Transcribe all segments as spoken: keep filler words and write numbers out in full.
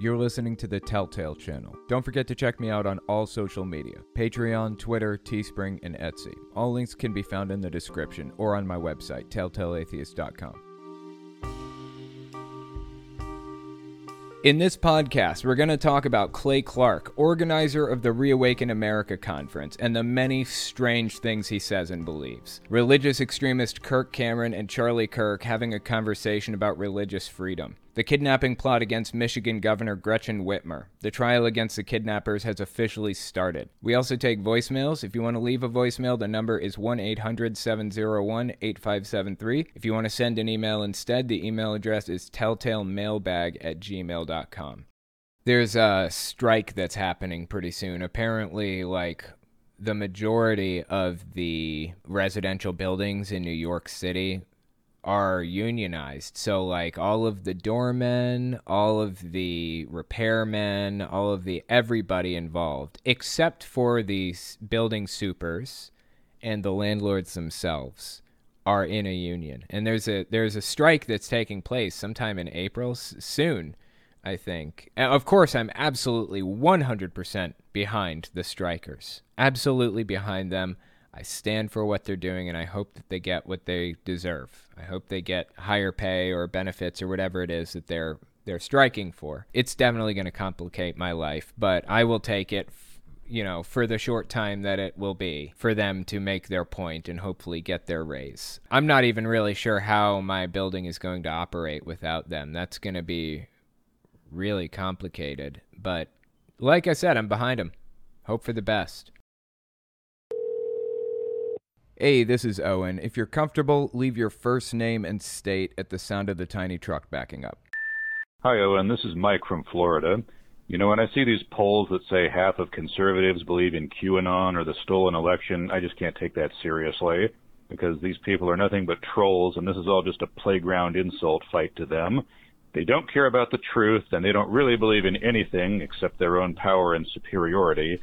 You're listening to the Telltale Channel. Don't forget to check me out on all social media. Patreon, Twitter, Teespring, and Etsy. All links can be found in the description or on my website, Telltale Atheist dot com. In this podcast, we're going to talk about Clay Clark, organizer of the Reawaken America conference, and the many strange things he says and believes. Religious extremist Kirk Cameron and Charlie Kirk having a conversation about religious freedom. The kidnapping plot against Michigan Governor Gretchen Whitmer. The trial against the kidnappers has officially started. We also take voicemails. If you want to leave a voicemail, the number is one eight hundred seven oh one eight five seven three. If you want to send an email instead, the email address is telltale mailbag at gmail dot com. There's a strike that's happening pretty soon. Apparently, like, the majority of the residential buildings in New York City are unionized. So, like, all of the doormen, all of the repairmen, all of the everybody involved, except for the building supers and the landlords themselves, are in a union. And there's a there's a strike that's taking place sometime in April, soon, I think. And of course, I'm absolutely one hundred percent behind the strikers. Absolutely behind them. I stand for what they're doing, and I hope that they get what they deserve. I hope they get higher pay or benefits or whatever it is that they're they're striking for. It's definitely going to complicate my life, but I will take it, f- you know, for the short time that it will be for them to make their point and hopefully get their raise. I'm not even really sure how my building is going to operate without them. That's going to be really complicated, but like I said, I'm behind them. Hope for the best. Hey, this is Owen. If you're comfortable, leave your first name and state at the sound of the tiny truck backing up. Hi, Owen. This is Mike from Florida. You know, when I see these polls that say half of conservatives believe in QAnon or the stolen election, I just can't take that seriously, because these people are nothing but trolls, and this is all just a playground insult fight to them. They don't care about the truth, and they don't really believe in anything except their own power and superiority.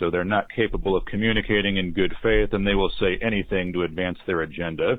So they're not capable of communicating in good faith, and they will say anything to advance their agenda.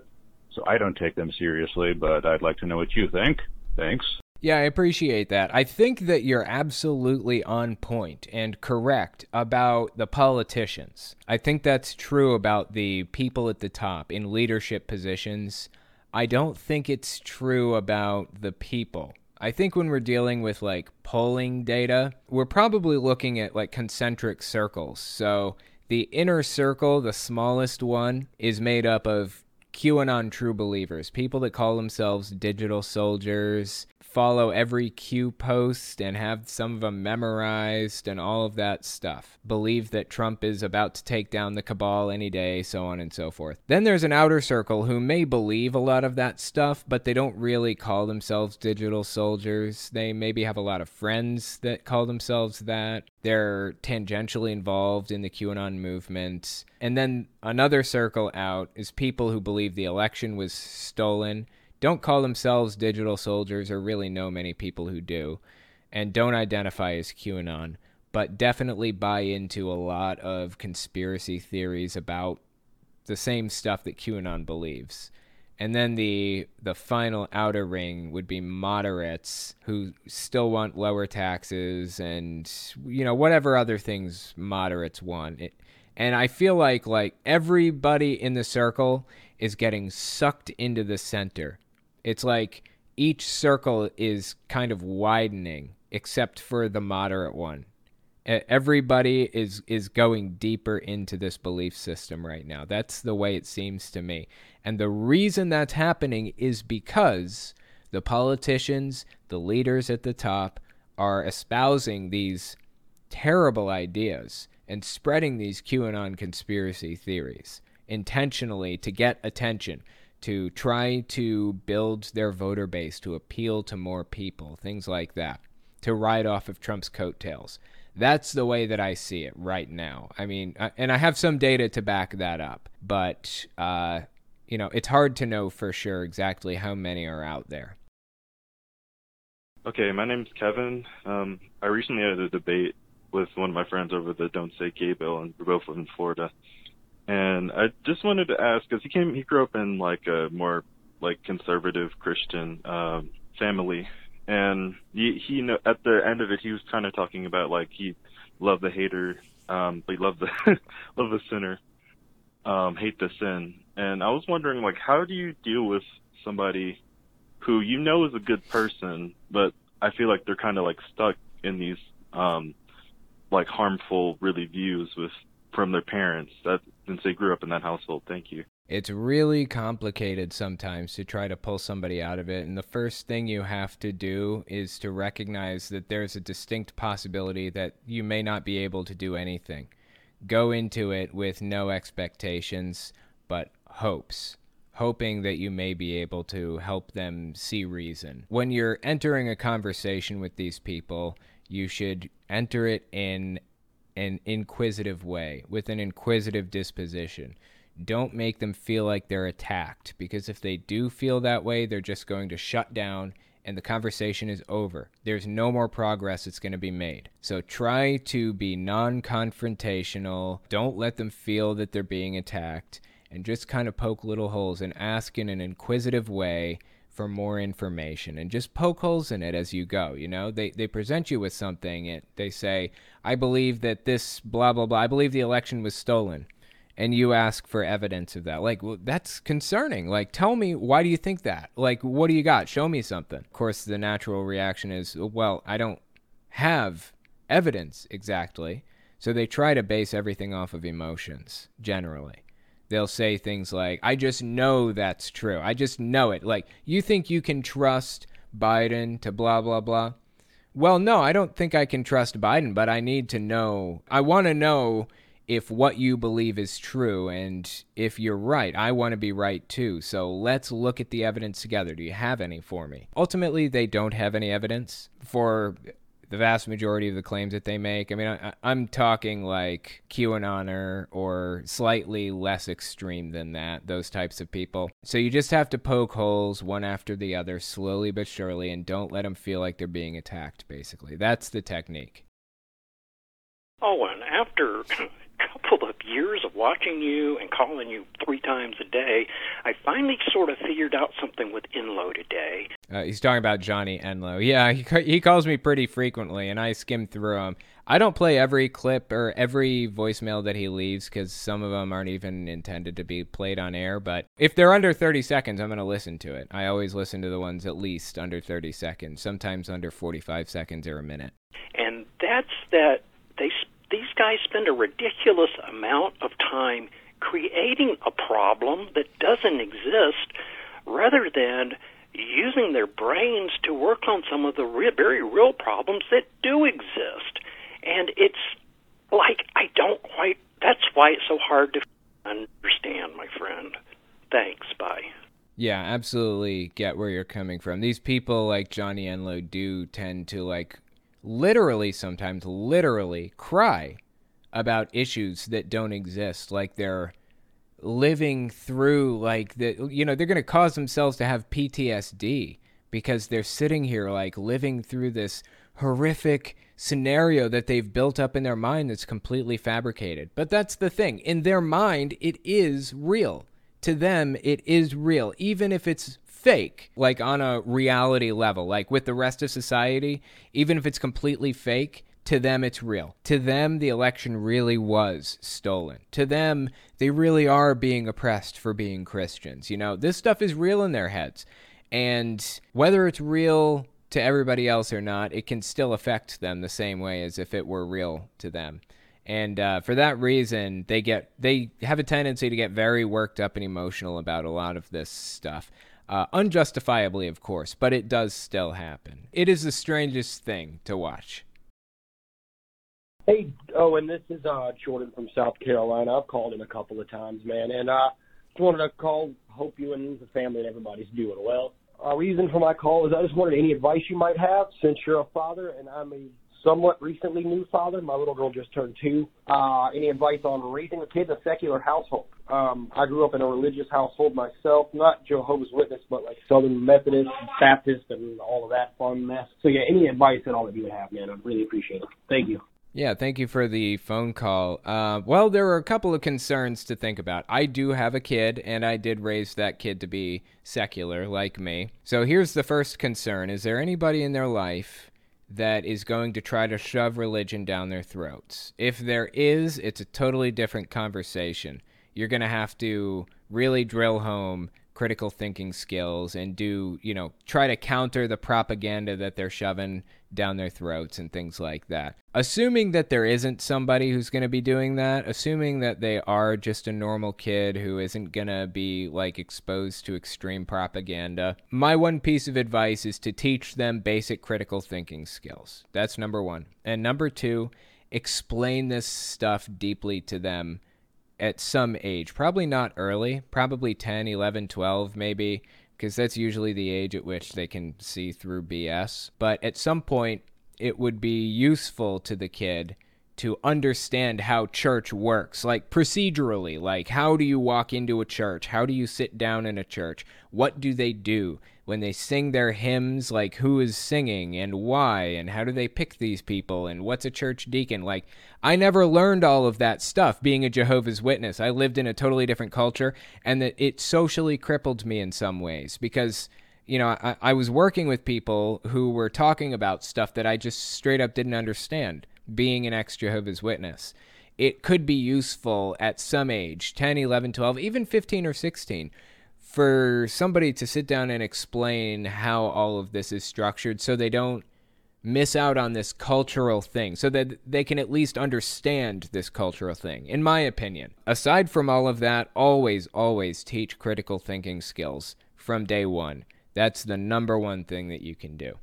So I don't take them seriously, but I'd like to know what you think. Thanks. Yeah, I appreciate that. I think that you're absolutely on point and correct about the politicians. I think that's true about the people at the top in leadership positions. I don't think it's true about the people. I think when we're dealing with, like, polling data, we're probably looking at, like, concentric circles. So the inner circle, the smallest one, is made up of QAnon true believers, people that call themselves digital soldiers, follow every Q post and have some of them memorized and all of that stuff, believe that Trump is about to take down the cabal any day, so on and so forth. Then there's an outer circle who may believe a lot of that stuff, but they don't really call themselves digital soldiers. They maybe have a lot of friends that call themselves that. They're tangentially involved in the QAnon movement. And then another circle out is people who believe the election was stolen, don't call themselves digital soldiers, or really know many people who do, and don't identify as QAnon, but definitely buy into a lot of conspiracy theories about the same stuff that QAnon believes. And then the the final outer ring would be moderates who still want lower taxes and, you know, whatever other things moderates want. It, and I feel like like everybody in the circle is getting sucked into the center. It's like each circle is kind of widening, except for the moderate one. Everybody is, is going deeper into this belief system right now. That's the way it seems to me. And the reason that's happening is because the politicians, the leaders at the top, are espousing these terrible ideas and spreading these QAnon conspiracy theories intentionally to get attention, to try to build their voter base, to appeal to more people, things like that, to ride off of Trump's coattails. That's the way that I see it right now. I mean, and I have some data to back that up, but, uh, you know, it's hard to know for sure exactly how many are out there. Okay, my name's Kevin. Um, I recently had a debate with one of my friends over the Don't Say Gay bill, and we're both in Florida. And I just wanted to ask, because he came, he grew up in, like, a more, like, conservative Christian um, family, And he, he, at the end of it, he was kind of talking about, like, he loved the hater, um, but he loved the, loved the sinner, um, hate the sin. And I was wondering, like, how do you deal with somebody who you know is a good person, but I feel like they're kind of, like, stuck in these, um, like, harmful, really, views with from their parents that since they grew up in that household? Thank you. It's really complicated sometimes to try to pull somebody out of it, and the first thing you have to do is to recognize that there's a distinct possibility that you may not be able to do anything. Go into it with no expectations, but hopes, hoping that you may be able to help them see reason. When you're entering a conversation with these people, you should enter it in an inquisitive way, with an inquisitive disposition. Don't make them feel like they're attacked, because if they do feel that way, they're just going to shut down and the conversation is over. There's no more progress that's going to be made. So try to be non-confrontational. Don't let them feel that they're being attacked, and just kind of poke little holes and ask in an inquisitive way for more information, and just poke holes in it as you go. You know, they, they present you with something and they say, I believe that this blah, blah, blah. I believe the election was stolen. And you ask for evidence of that. Like, well, that's concerning. Like, tell me, why do you think that? Like, what do you got? Show me something. Of course, the natural reaction is, well, I don't have evidence exactly. So they try to base everything off of emotions, generally. They'll say things like, I just know that's true. I just know it. Like, you think you can trust Biden to blah, blah, blah? Well, no, I don't think I can trust Biden, but I need to know. I want to know if what you believe is true, and if you're right, I want to be right too. So let's look at the evidence together. Do you have any for me? Ultimately, they don't have any evidence for the vast majority of the claims that they make. I mean, I, I'm talking like QAnon or slightly less extreme than that, those types of people. So you just have to poke holes one after the other, slowly but surely, and don't let them feel like they're being attacked, basically. That's the technique. Oh, and after couple of years of watching you and calling you three times a day, I finally sort of figured out something with Enloe today. Uh, he's talking about Johnny Enloe. Yeah, he, he calls me pretty frequently, and I skim through him. I don't play every clip or every voicemail that he leaves, because some of them aren't even intended to be played on air, but if they're under thirty seconds, I'm going to listen to it. I always listen to the ones at least under thirty seconds, sometimes under forty-five seconds or a minute. And that's that they speak. These guys spend a ridiculous amount of time creating a problem that doesn't exist rather than using their brains to work on some of the re- very real problems that do exist. And it's like, I don't quite, that's why it's so hard to understand, my friend. Thanks, bye. Yeah, absolutely get where you're coming from. These people like Johnny Enloe do tend to like, literally sometimes literally cry about issues that don't exist, like they're living through, like the you know they're going to cause themselves to have P T S D because they're sitting here like living through this horrific scenario that they've built up in their mind that's completely fabricated. But that's the thing, in their mind it is real. To them it is real, even if it's fake, like on a reality level, like with the rest of society. Even if it's completely fake, to them it's real. To them, the election really was stolen. To them, they really are being oppressed for being Christians. You know, this stuff is real in their heads. And whether it's real to everybody else or not, it can still affect them the same way as if it were real to them. And uh, for that reason, they get they have a tendency to get very worked up and emotional about a lot of this stuff. Uh, unjustifiably, of course, but it does still happen. It is the strangest thing to watch. Hey, oh, and this is uh, Jordan from South Carolina. I've called in a couple of times, man, and I uh, just wanted to call. Hope you and the family and everybody's doing well. A uh, reason for my call is I just wanted any advice you might have, since you're a father, and I'm a somewhat recently new father. My little girl just turned two. Uh, any advice on raising a kid in a secular household? Um, I grew up in a religious household myself, not Jehovah's Witness, but like Southern Methodist, Baptist, and all of that fun mess. So yeah, any advice at all that you would have, man, I'd really appreciate it. Thank you. Yeah, thank you for the phone call. Uh, well, there are a couple of concerns to think about. I do have a kid, and I did raise that kid to be secular, like me. So here's the first concern. Is there anybody in their life that is going to try to shove religion down their throats? If there is, it's a totally different conversation. You're going to have to really drill home critical thinking skills and do, you know, try to counter the propaganda that they're shoving down their throats and things like that. Assuming that there isn't somebody who's going to be doing that, assuming that they are just a normal kid who isn't going to be like exposed to extreme propaganda, my one piece of advice is to teach them basic critical thinking skills. That's number one. And number two, explain this stuff deeply to them at some age, probably not early, probably ten, eleven, twelve maybe, because that's usually the age at which they can see through B S. But at some point, it would be useful to the kid to understand how church works, like procedurally, like how do you walk into a church? How do you sit down in a church? What do they do when they sing their hymns? Like who is singing and why, and how do they pick these people, and what's a church deacon? Like I never learned all of that stuff being a Jehovah's Witness. I lived in a totally different culture, and that it socially crippled me in some ways because, you know, I, I was working with people who were talking about stuff that I just straight up didn't understand. Being an ex-Jehovah's Witness, it could be useful at some age, ten, eleven, twelve, even fifteen or sixteen, for somebody to sit down and explain how all of this is structured so they don't miss out on this cultural thing, so that they can at least understand this cultural thing, in my opinion. Aside from all of that, always, always teach critical thinking skills from day one. That's the number one thing that you can do.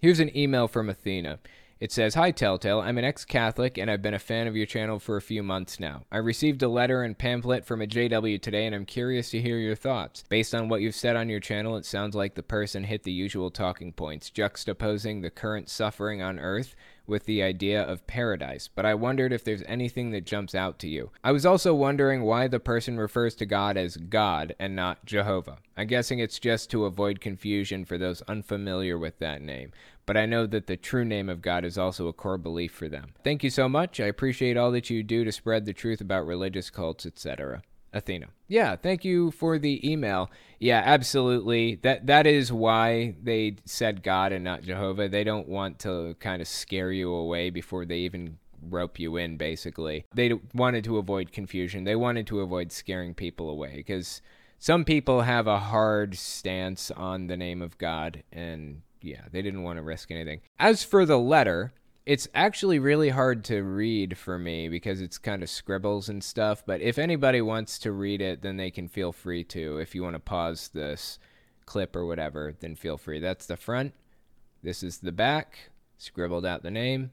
Here's an email from Athena. It says, "Hi, Telltale. I'm an ex-Catholic, and I've been a fan of your channel for a few months now. I received a letter and pamphlet from a J W today, and I'm curious to hear your thoughts. Based on what you've said on your channel, it sounds like the person hit the usual talking points, juxtaposing the current suffering on Earth with the idea of paradise, but I wondered if there's anything that jumps out to you. I was also wondering why the person refers to God as God and not Jehovah. I'm guessing it's just to avoid confusion for those unfamiliar with that name, but I know that the true name of God is also a core belief for them. Thank you so much. I appreciate all that you do to spread the truth about religious cults, et cetera. Athena." Yeah, thank you for the email. Yeah, absolutely. That that is why they said God and not Jehovah. They don't want to kind of scare you away before they even rope you in, basically. They wanted to avoid confusion. They wanted to avoid scaring people away, because some people have a hard stance on the name of God, and yeah, they didn't want to risk anything. As for the letter, it's actually really hard to read for me because it's kind of scribbles and stuff, but if anybody wants to read it, then they can feel free to. If you want to pause this clip or whatever, then feel free. That's the front. This is the back. Scribbled out the name.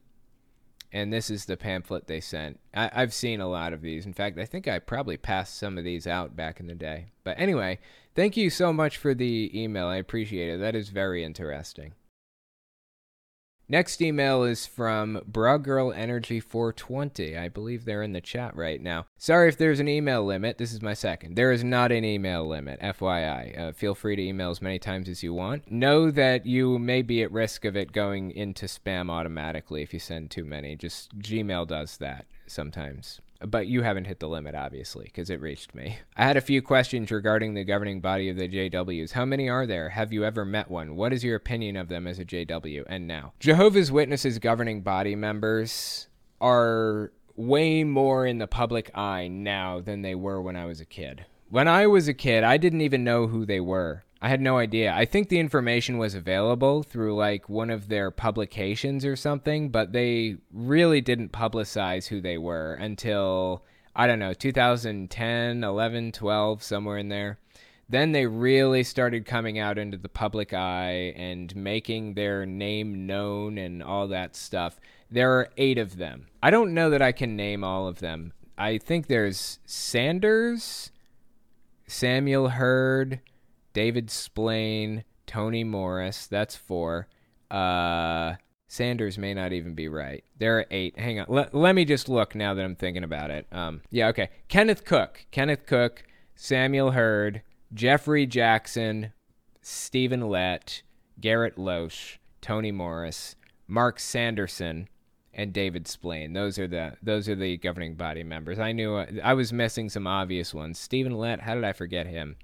And this is the pamphlet they sent. I- I've seen a lot of these. In fact, I think I probably passed some of these out back in the day. But anyway, thank you so much for the email. I appreciate it. That is very interesting. Next email is from Bra Girl Energy four twenty. I believe they're in the chat right now. "Sorry if there's an email limit. This is my second. There is not an email limit, F Y I. Uh, feel free to email as many times as you want. Know that you may be at risk of it going into spam automatically if you send too many. Just Gmail does that sometimes. But you haven't hit the limit, obviously, because it reached me. I had a few questions regarding the governing body of the J Ws. How many are there? Have you ever met one? What is your opinion of them as a J W and now?" Jehovah's Witnesses governing body members are way more in the public eye now than they were when I was a kid. When I was a kid, I didn't even know who they were. I had no idea. I think the information was available through like one of their publications or something, but they really didn't publicize who they were until, I don't know, two thousand ten, eleven, twelve, somewhere in there. Then they really started coming out into the public eye and making their name known and all that stuff. There are eight of them. I don't know that I can name all of them. I think there's Sanders, Samuel Hurd, David Splain, Tony Morris, that's four. Uh, Sanders may not even be right. There are eight. Hang on. L- let me just look now that I'm thinking about it. Um, yeah, okay. Kenneth Cook. Kenneth Cook, Samuel Hurd, Jeffrey Jackson, Stephen Lett, Garrett Loesch, Tony Morris, Mark Sanderson, and David Splaine. Those are the those are the governing body members. I knew uh, I was missing some obvious ones. Stephen Lett, how did I forget him?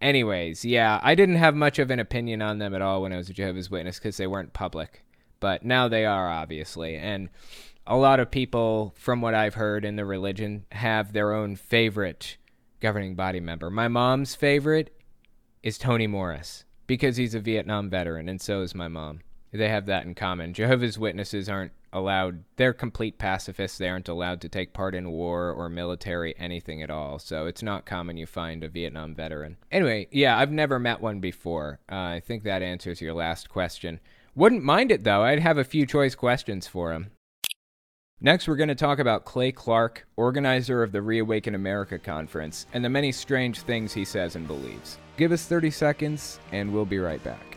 Anyways, yeah, I didn't have much of an opinion on them at all when I was a Jehovah's Witness because they weren't public. But now they are, obviously. And a lot of people, from what I've heard in the religion, have their own favorite governing body member. My mom's favorite is Toni Morris because he's a Vietnam veteran, and so is my mom. They have that in common. Jehovah's Witnesses aren't allowed, they're complete pacifists. They aren't allowed to take part in war or military anything at all. So it's not common you find a Vietnam veteran. Anyway, yeah, I've never met one before. Uh, I think that answers your last question. Wouldn't mind it, though. I'd have a few choice questions for him. Next, we're going to talk about Clay Clark, organizer of the Reawaken America conference, and the many strange things he says and believes. Give us thirty seconds, and we'll be right back.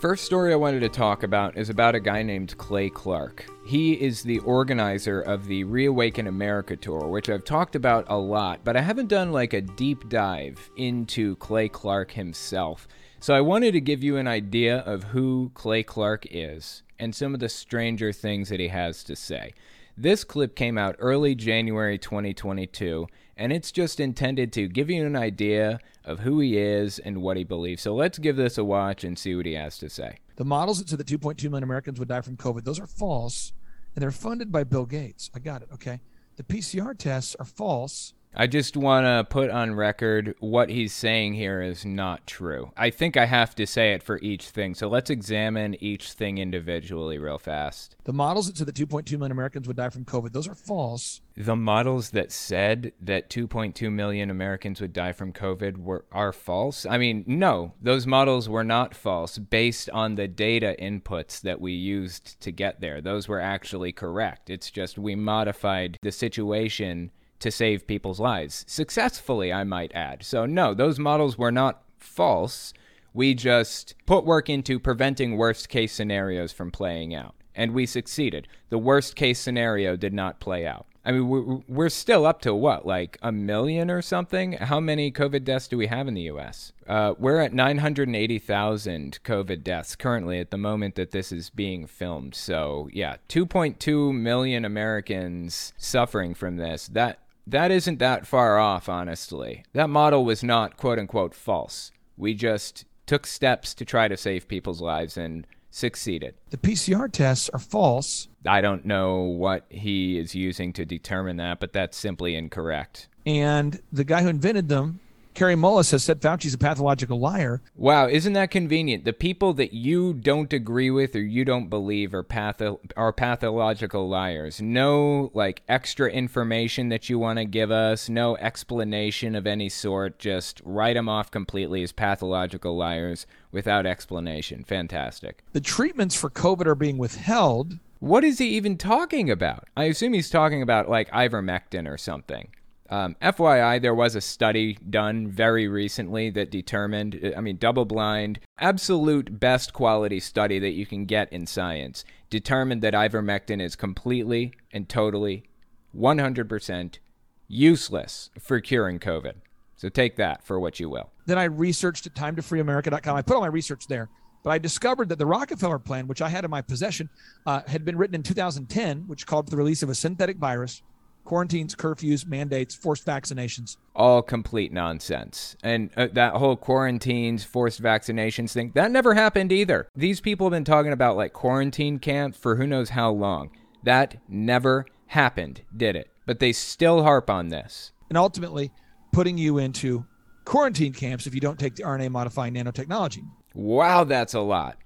First story I wanted to talk about is about a guy named Clay Clark. He is the organizer of the Reawaken America tour, which I've talked about a lot, but I haven't done like a deep dive into Clay Clark himself. So I wanted to give you an idea of who Clay Clark is and some of the stranger things that he has to say. This clip came out early January twenty twenty-two, and it's just intended to give you an idea of who he is and what he believes. So let's give this a watch and see what he has to say. The models that said that two point two million Americans would die from COVID, those are false, and they're funded by Bill Gates. I got it, okay. The P C R tests are false. I just want to put on record what he's saying here is not true. I think I have to say it for each thing, so let's examine each thing individually real fast. The models that said that two point two million Americans would die from COVID, those are false. The models that said that two point two million Americans would die from COVID were are false? I mean, no, those models were not false based on the data inputs that we used to get there. Those were actually correct. It's just we modified the situation to save people's lives. Successfully, I might add. So no, those models were not false. We just put work into preventing worst case scenarios from playing out. And we succeeded. The worst case scenario did not play out. I mean, we're still up to what, like a million or something? How many COVID deaths do we have in the U S? Uh, we're at nine hundred eighty thousand COVID deaths currently at the moment that this is being filmed. So yeah, two point two million Americans suffering from this. That That isn't that far off, honestly. That model was not, quote-unquote, false. We just took steps to try to save people's lives and succeeded. The P C R tests are false. I don't know what he is using to determine that, but that's simply incorrect. And the guy who invented them, Carey Mullis, has said Fauci's a pathological liar. Wow, isn't that convenient? The people that you don't agree with or you don't believe are patho- are pathological liars. No, like, extra information that you want to give us, no explanation of any sort, just write them off completely as pathological liars without explanation. Fantastic. The treatments for COVID are being withheld. What is he even talking about? I assume he's talking about, like, ivermectin or something. Um, F Y I, there was a study done very recently that determined, I mean, double-blind, absolute best quality study that you can get in science, determined that ivermectin is completely and totally, one hundred percent useless for curing COVID. So take that for what you will. Then I researched at time to free america dot com. I put all my research there, but I discovered that the Rockefeller plan, which I had in my possession, uh, had been written in two thousand ten, which called for the release of a synthetic virus. Quarantines, curfews, mandates, forced vaccinations. All complete nonsense. And uh, that whole quarantines, forced vaccinations thing, that never happened either. These people have been talking about like quarantine camps for who knows how long. That never happened, did it? But they still harp on this. And ultimately, putting you into quarantine camps if you don't take the R N A-modifying nanotechnology. Wow, that's a lot.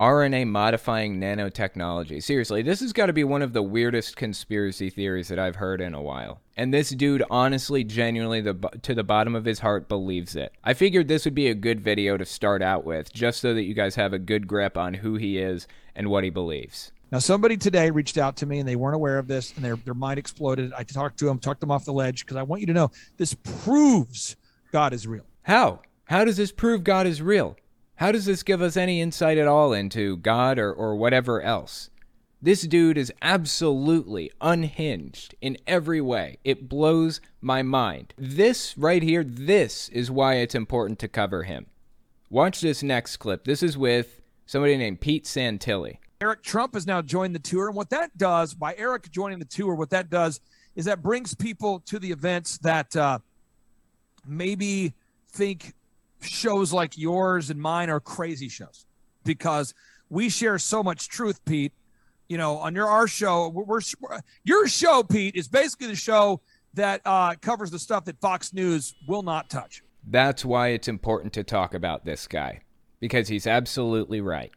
R N A-modifying nanotechnology. Seriously, this has got to be one of the weirdest conspiracy theories that I've heard in a while. And this dude honestly, genuinely, the, to the bottom of his heart, believes it. I figured this would be a good video to start out with, just so that you guys have a good grip on who he is and what he believes. Now, somebody today reached out to me and they weren't aware of this and their, their mind exploded. I talked to them, talked them off the ledge because I want you to know this proves God is real. How? How does this prove God is real? How does this give us any insight at all into God or, or whatever else? This dude is absolutely unhinged in every way. It blows my mind. This right here, this is why it's important to cover him. Watch this next clip. This is with somebody named Pete Santilli. Eric Trump has now joined the tour. And what that does, by Eric joining the tour, what that does is that brings people to the events that uh, maybe think shows like yours and mine are crazy shows. Because we share so much truth, Pete. You know, on your our show, we're, we're your show, Pete, is basically the show that uh, covers the stuff that Fox News will not touch. That's why it's important to talk about this guy, because he's absolutely right.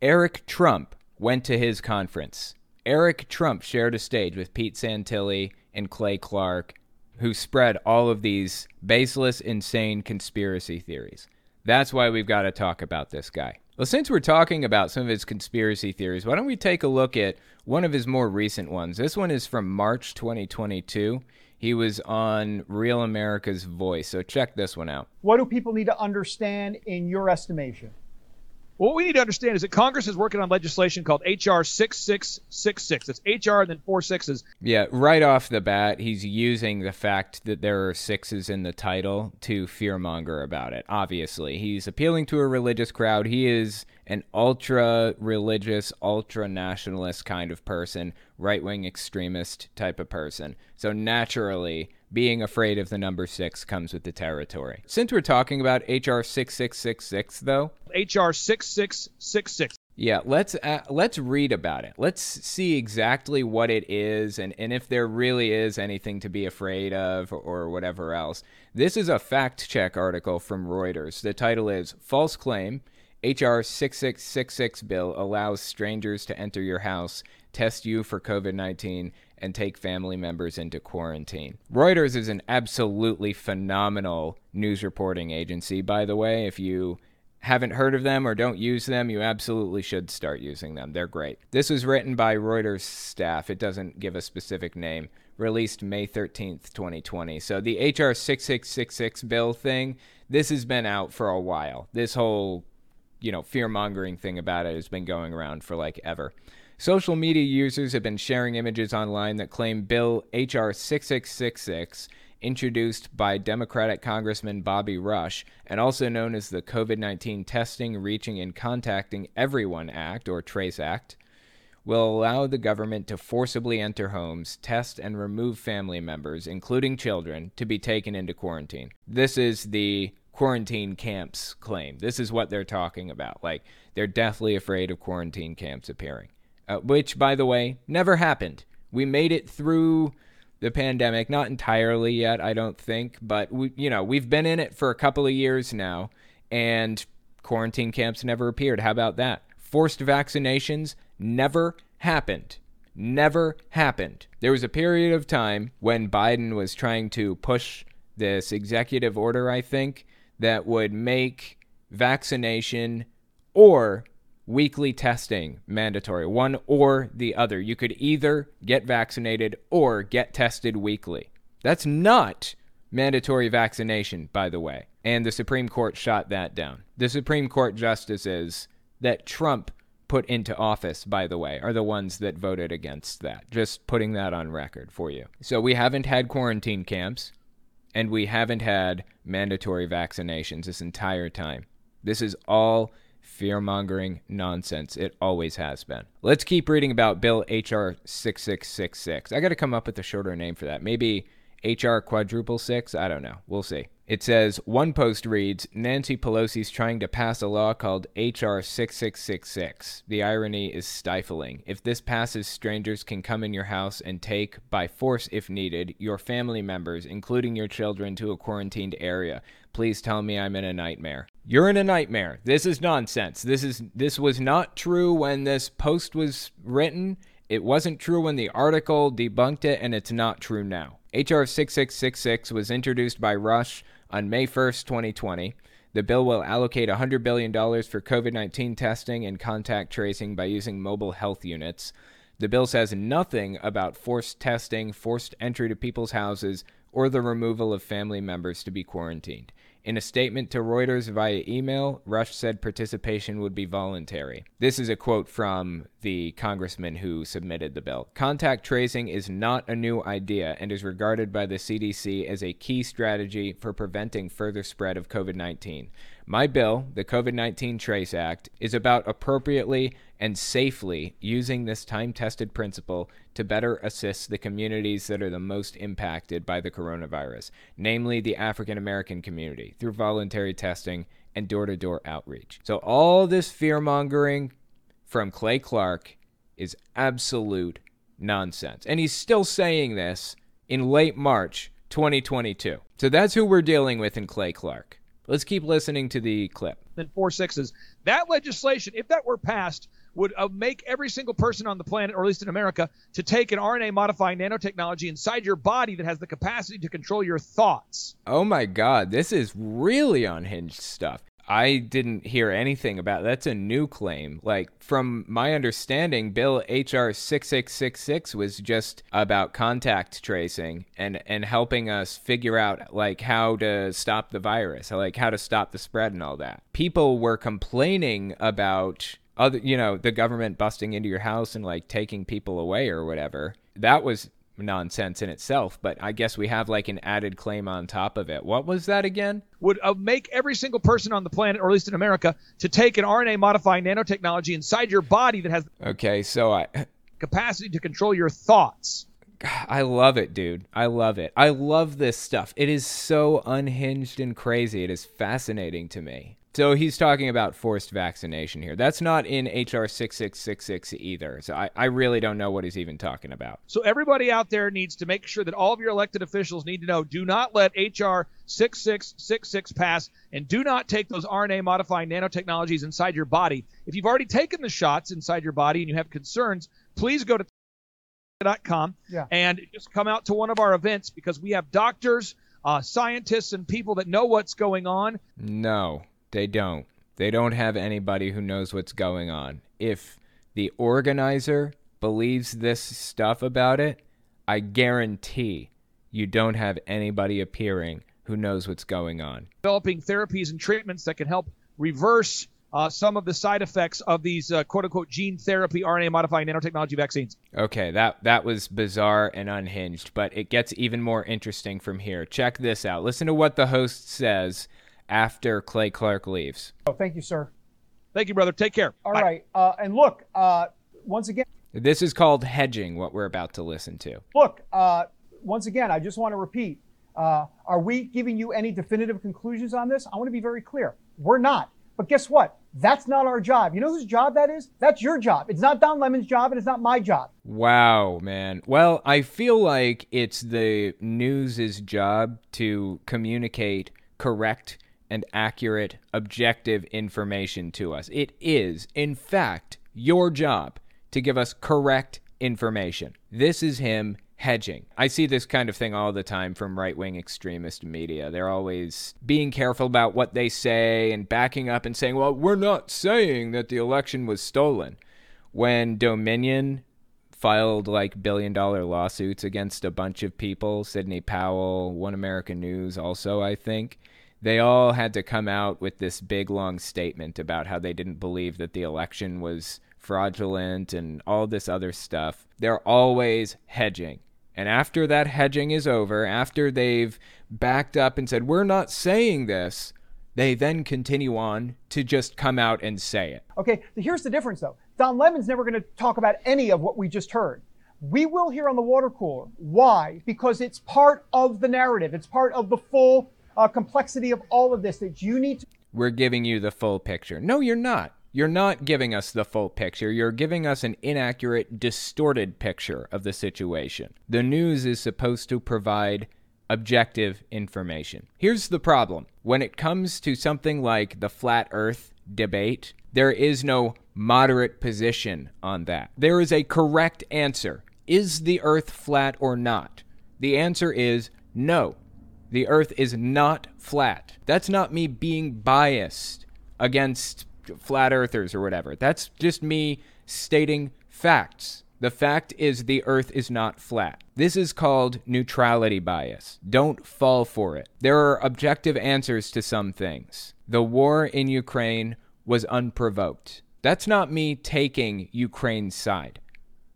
Eric Trump went to his conference. Eric Trump shared a stage with Pete Santilli and Clay Clark, who spread all of these baseless, insane conspiracy theories. That's why we've got to talk about this guy. Well, since we're talking about some of his conspiracy theories, why don't we take a look at one of his more recent ones? This one is from March twenty twenty-two. He was on Real America's Voice, so check this one out. What do people need to understand in your estimation? What we need to understand is that Congress is working on legislation called H R six six six six. It's H R and then four sixes. Yeah, right off the bat, he's using the fact that there are sixes in the title to fearmonger about it, obviously. He's appealing to a religious crowd. He is an ultra-religious, ultra-nationalist kind of person, right-wing extremist type of person. So naturally, being afraid of the number six comes with the territory. Since we're talking about H R six six six six, though, H R six six six six. Yeah, let's uh, let's read about it. Let's see exactly what it is and, and if there really is anything to be afraid of or, or whatever else. This is a fact check article from Reuters. The title is False Claim. H R six six six six bill allows strangers to enter your house, test you for COVID nineteen, and take family members into quarantine. Reuters is an absolutely phenomenal news reporting agency. By the way, if you haven't heard of them or don't use them, you absolutely should start using them. They're great. This was written by Reuters staff. It doesn't give a specific name. Released May thirteenth, twenty twenty. So the H R six six six six bill thing, this has been out for a while. This whole you know, fear-mongering thing about it has been going around for like ever. Social media users have been sharing images online that claim Bill H R six six six six, introduced by Democratic Congressman Bobby Rush, and also known as the COVID nineteen Testing, Reaching, and Contacting Everyone Act, or TRACE Act, will allow the government to forcibly enter homes, test, and remove family members, including children, to be taken into quarantine. This is the quarantine camps claim. This is what they're talking about. Like, they're deathly afraid of quarantine camps appearing, uh, which, by the way, never happened. We made it through the pandemic, not entirely yet, I don't think, but we, you know, we've been in it for a couple of years now, and quarantine camps never appeared. How about that? Forced vaccinations never happened. Never happened. There was a period of time when Biden was trying to push this executive order, I think, that would make vaccination or weekly testing mandatory, one or the other. You could either get vaccinated or get tested weekly. That's not mandatory vaccination, by the way. And the Supreme Court shot that down. The Supreme Court justices that Trump put into office, by the way, are the ones that voted against that. Just putting that on record for you. So we haven't had quarantine camps. And we haven't had mandatory vaccinations this entire time. This is all fear-mongering nonsense. It always has been. Let's keep reading about Bill H R six six six six. I got to come up with a shorter name for that. Maybe H R quadruple six? I don't know. We'll see. It says, one post reads, Nancy Pelosi's trying to pass a law called H R six six six six. The irony is stifling. If this passes, strangers can come in your house and take, by force if needed, your family members, including your children, to a quarantined area. Please tell me I'm in a nightmare. You're in a nightmare. This is nonsense. This is this was not true when this post was written. It wasn't true when the article debunked it, and it's not true now. H R six six six six was introduced by Rush on May first, twenty twenty. The bill will allocate one hundred billion dollars for COVID nineteen testing and contact tracing by using mobile health units. The bill says nothing about forced testing, forced entry to people's houses, or the removal of family members to be quarantined. In a statement to Reuters via email, Rush said participation would be voluntary. This is a quote from the congressman who submitted the bill. Contact tracing is not a new idea and is regarded by the C D C as a key strategy for preventing further spread of COVID nineteen. My bill, the COVID nineteen Trace Act, is about appropriately and safely using this time-tested principle to better assist the communities that are the most impacted by the coronavirus, namely the African American community, through voluntary testing and door-to-door outreach. So all this fear-mongering from Clay Clark is absolute nonsense. And he's still saying this in late March twenty twenty-two. So that's who we're dealing with in Clay Clark. Let's keep listening to the clip. Then four sixes. That legislation, if that were passed, would uh, make every single person on the planet, or at least in America, to take an R N A-modifying nanotechnology inside your body that has the capacity to control your thoughts. Oh, my God. This is really unhinged stuff. I didn't hear anything about it. That's a new claim. Like, from my understanding, Bill H R six six six six was just about contact tracing and, and helping us figure out, like, how to stop the virus, like, how to stop the spread and all that. People were complaining about other, you know, the government busting into your house and, like, taking people away or whatever. That was nonsense in itself, but I guess we have like an added claim on top of it. What was that again? Would uh, make every single person on the planet, or at least in America, to take an R N A-modifying nanotechnology inside your body that has okay, so I capacity to control your thoughts. I love it, dude. I love it. I love this stuff. It is so unhinged and crazy. It is fascinating to me. So he's talking about forced vaccination here. That's not in H R six six six six either. So I, I really don't know what he's even talking about. So everybody out there needs to make sure that all of your elected officials need to know, do not let H R six six six six pass, and do not take those R N A-modifying nanotechnologies inside your body. If you've already taken the shots inside your body and you have concerns, please go to Tell Tale Atheist dot com yeah. and just come out to one of our events, because we have doctors, uh, scientists, and people that know what's going on. No. They don't. They don't have anybody who knows what's going on. If the organizer believes this stuff about it, I guarantee you don't have anybody appearing who knows what's going on. Developing therapies and treatments that can help reverse uh, some of the side effects of these uh, quote-unquote gene therapy, R N A-modifying nanotechnology vaccines. Okay, that, that was bizarre and unhinged, but it gets even more interesting from here. Check this out. Listen to what the host says after Clay Clark leaves. Oh, thank you, sir. Thank you, brother. Take care. All Bye. Right. Uh, and look, uh, once again, this is called hedging, what we're about to listen to. Look, uh, once again, I just want to repeat, uh, are we giving you any definitive conclusions on this? I want to be very clear. We're not. But guess what? That's not our job. You know whose job that is? That's your job. It's not Don Lemon's job, and it's not my job. Wow, man. Well, I feel like it's the news's job to communicate correct and accurate, objective information to us. It is, in fact, your job to give us correct information. This is him hedging. I see this kind of thing all the time from right-wing extremist media. They're always being careful about what they say and backing up and saying, well, we're not saying that the election was stolen. When Dominion filed like billion-dollar lawsuits against a bunch of people, Sidney Powell, One America News also, I think, they all had to come out with this big, long statement about how they didn't believe that the election was fraudulent and all this other stuff. They're always hedging. And after that hedging is over, after they've backed up and said, we're not saying this, they then continue on to just come out and say it. Okay, here's the difference, though. Don Lemon's never going to talk about any of what we just heard. We will hear on the water cooler. Why? Because it's part of the narrative. It's part of the full Uh, complexity of all of this that you need to... We're giving you the full picture. No, you're not. You're not giving us the full picture. You're giving us an inaccurate, distorted picture of the situation. The news is supposed to provide objective information. Here's the problem. When it comes to something like the flat earth debate, there is no moderate position on that. There is a correct answer. Is the earth flat or not? The answer is no. The earth is not flat. That's not me being biased against flat earthers or whatever. That's just me stating facts. The fact is the earth is not flat. This is called neutrality bias. Don't fall for it. There are objective answers to some things. The war in Ukraine was unprovoked. That's not me taking Ukraine's side.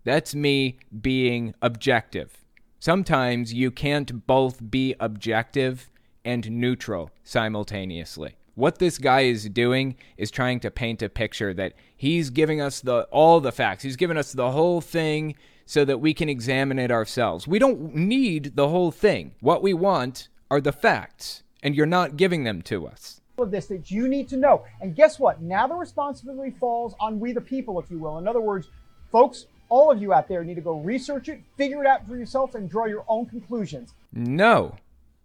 That's me being objective. Sometimes you can't both be objective and neutral simultaneously. What this guy is doing is trying to paint a picture that he's giving us the all the facts. He's giving us the whole thing so that we can examine it ourselves. We don't need the whole thing. What we want are the facts, and you're not giving them to us. Of this that you need to know. And guess what? Now the responsibility falls on we the people, if you will. In other words, folks, all of you out there need to go research it, figure it out for yourself, and draw your own conclusions. No,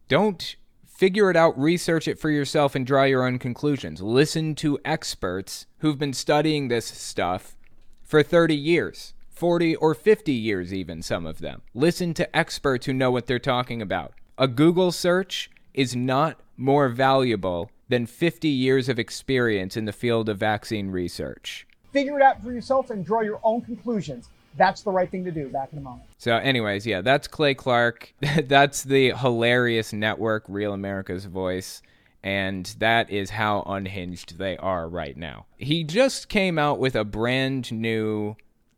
don't. Figure it out, research it for yourself, and draw your own conclusions. Listen to experts who've been studying this stuff for thirty years, forty or fifty years even, some of them. Listen to experts who know what they're talking about. A Google search is not more valuable than fifty years of experience in the field of vaccine research. Figure it out for yourself and draw your own conclusions. That's the right thing to do. Back in a moment. So anyways, yeah, that's Clay Clark. That's the hilarious network, Real America's Voice. And that is how unhinged they are right now. He just came out with a brand new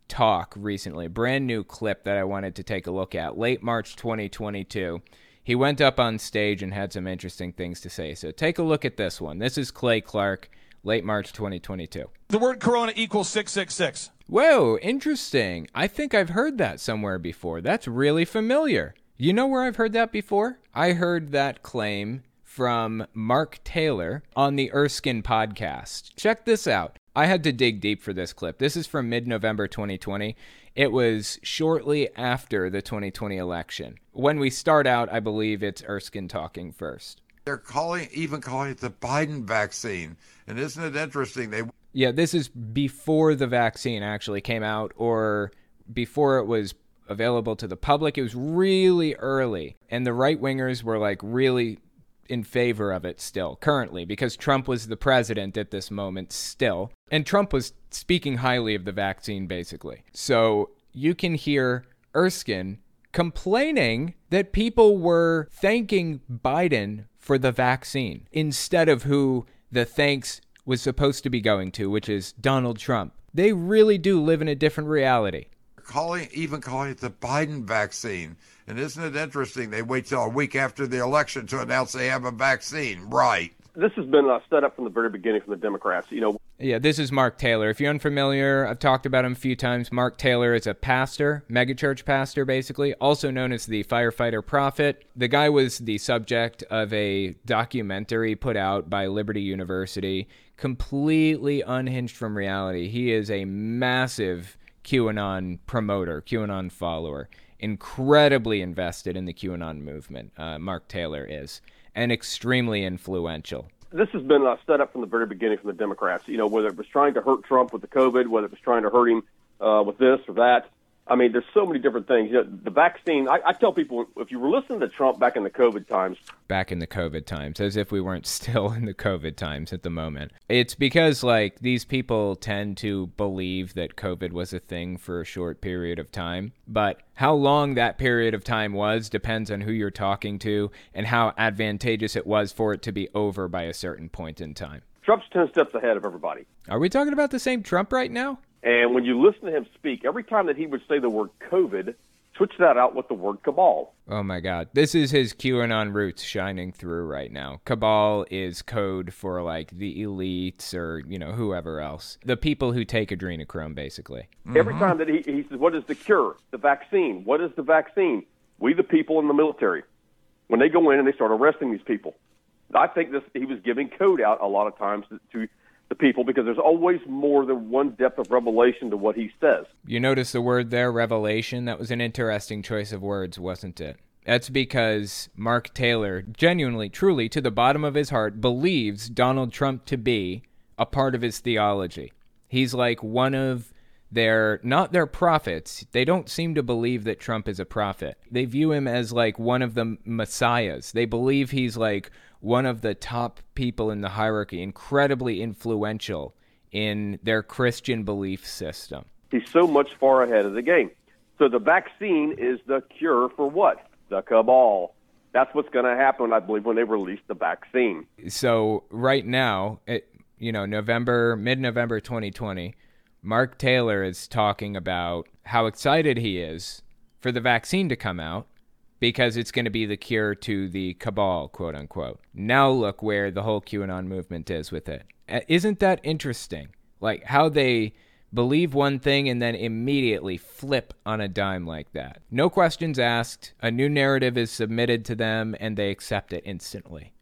talk recently, brand new clip that I wanted to take a look at. Late March twenty twenty-two, he went up on stage and had some interesting things to say. So take a look at this one. This is Clay Clark, late March twenty twenty-two. The word corona equals six six six. Whoa, interesting. I think I've heard that somewhere before. That's really familiar. You know where I've heard that before? I heard that claim from Mark Taylor on the Erskine podcast. Check this out. I had to dig deep for this clip. This is from mid-November twenty twenty. It was shortly after the twenty twenty election. When we start out, I believe it's Erskine talking first. They're calling, even calling it the Biden vaccine. And isn't it interesting? They... Yeah, this is before the vaccine actually came out or before it was available to the public. It was really early, and the right-wingers were like really in favor of it still currently because Trump was the president at this moment still, and Trump was speaking highly of the vaccine basically. So you can hear Erskine complaining that people were thanking Biden for the vaccine instead of who the thanks was supposed to be going to, which is Donald Trump. They really do live in a different reality. Calling, even calling it the Biden vaccine. And isn't it interesting? They wait till a week after the election to announce they have a vaccine. Right. This has been uh, set up from the very beginning from the Democrats. You know. Yeah, this is Mark Taylor. If you're unfamiliar, I've talked about him a few times. Mark Taylor is a pastor, megachurch pastor, basically, also known as the firefighter prophet. The guy was the subject of a documentary put out by Liberty University, completely unhinged from reality. He is a massive QAnon promoter, QAnon follower, incredibly invested in the QAnon movement. Uh, Mark Taylor is, and extremely influential. This has been uh, set up from the very beginning from the Democrats, you know, whether it was trying to hurt Trump with the COVID, whether it was trying to hurt him uh, with this or that. I mean, there's so many different things. You know, the vaccine, I, I tell people, if you were listening to Trump back in the COVID times. Back in the COVID times, as if we weren't still in the COVID times at the moment. It's because, like, these people tend to believe that COVID was a thing for a short period of time. But how long that period of time was depends on who you're talking to and how advantageous it was for it to be over by a certain point in time. Trump's ten steps ahead of everybody. Are we talking about the same Trump right now? And when you listen to him speak, every time that he would say the word COVID, switch that out with the word cabal. Oh, my God. This is his QAnon roots shining through right now. Cabal is code for, like, the elites or, you know, whoever else. The people who take adrenochrome, basically. Mm-hmm. Every time that he, he says, what is the cure? The vaccine. What is the vaccine? We, the people in the military. When they go in and they start arresting these people. I think this he was giving code out a lot of times to... to the people, because there's always more than one depth of revelation to what he says. You notice the word there, revelation? That was an interesting choice of words, wasn't it? That's because Mark Taylor genuinely, truly, to the bottom of his heart, believes Donald Trump to be a part of his theology. He's like one of They're not their prophets. They don't seem to believe that Trump is a prophet. They view him as like one of the messiahs. They believe he's like one of the top people in the hierarchy, incredibly influential in their Christian belief system. He's so much far ahead of the game. So the vaccine is the cure for what? The cabal. That's what's going to happen, I believe, when they release the vaccine. So right now, it, you know, November, mid-November twenty twenty, Mark Taylor is talking about how excited he is for the vaccine to come out because it's going to be the cure to the cabal, quote unquote. Now look where the whole QAnon movement is with it. Isn't that interesting? Like how they believe one thing and then immediately flip on a dime like that. No questions asked. A new narrative is submitted to them and they accept it instantly.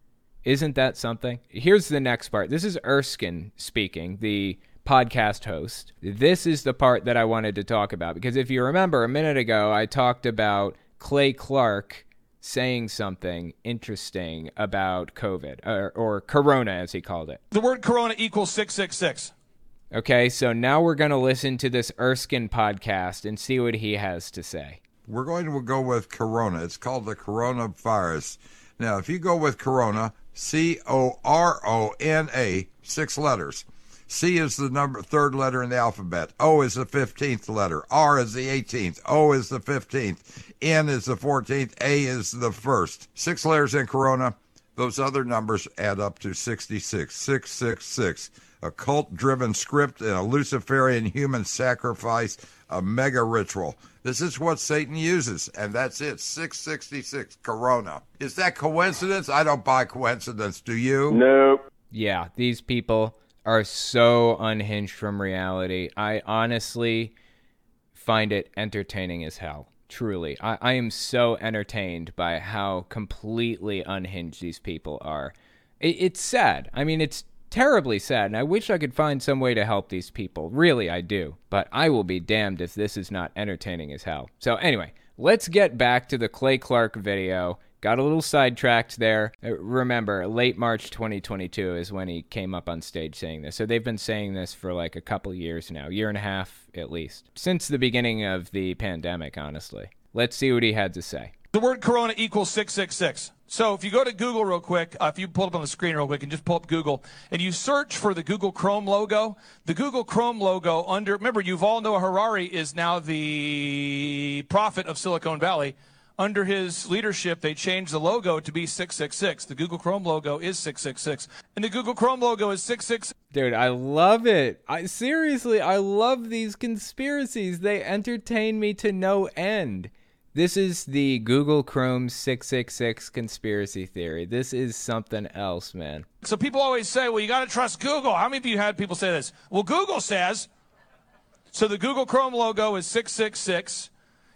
Isn't that something? Here's the next part. This is Erskine speaking, the podcast host. This is the part that I wanted to talk about because if you remember a minute ago, I talked about Clay Clark saying something interesting about COVID or, or Corona, as he called it. The word Corona equals six six six. Okay, so now we're going to listen to this Erskine podcast and see what he has to say. We're going to go with Corona. It's called the coronavirus. Now, if you go with Corona, C O R O N A, six letters. C is the number third letter in the alphabet. O is the fifteenth letter. R is the eighteenth. O is the fifteenth. N is the fourteenth. A is the first. Six letters in Corona. Those other numbers add up to sixty-six. six six six. A cult-driven script and a Luciferian human sacrifice, a mega ritual. This is what Satan uses, and that's it. six sixty-six. Corona. Is that coincidence? I don't buy coincidence. Do you? No. Yeah, these people are so unhinged from reality. I honestly find it entertaining as hell, truly. I, I am so entertained by how completely unhinged these people are. It, it's sad. I mean, it's terribly sad, and I wish I could find some way to help these people. Really, I do. But I will be damned if this is not entertaining as hell. So anyway, let's get back to the Clay Clark video. Got a little sidetracked there. Remember, late March twenty twenty-two is when he came up on stage saying this. So they've been saying this for like a couple years now, year and a half at least, since the beginning of the pandemic, honestly. Let's see what he had to say. The word Corona equals six six six. So if you go to Google real quick, uh, if you pull up on the screen real quick and just pull up Google, and you search for the Google Chrome logo, the Google Chrome logo under, remember, Yuval Noah Harari is now the prophet of Silicon Valley. Under his leadership, they changed the logo to be six six six. The Google Chrome logo is six six six. And the Google Chrome logo is six six six. Dude, I love it. I seriously, I love these conspiracies. They entertain me to no end. This is the Google Chrome six six six conspiracy theory. This is something else, man. So people always say, well, you got to trust Google. How many of you had people say this? Well, Google says. So the Google Chrome logo is six six six.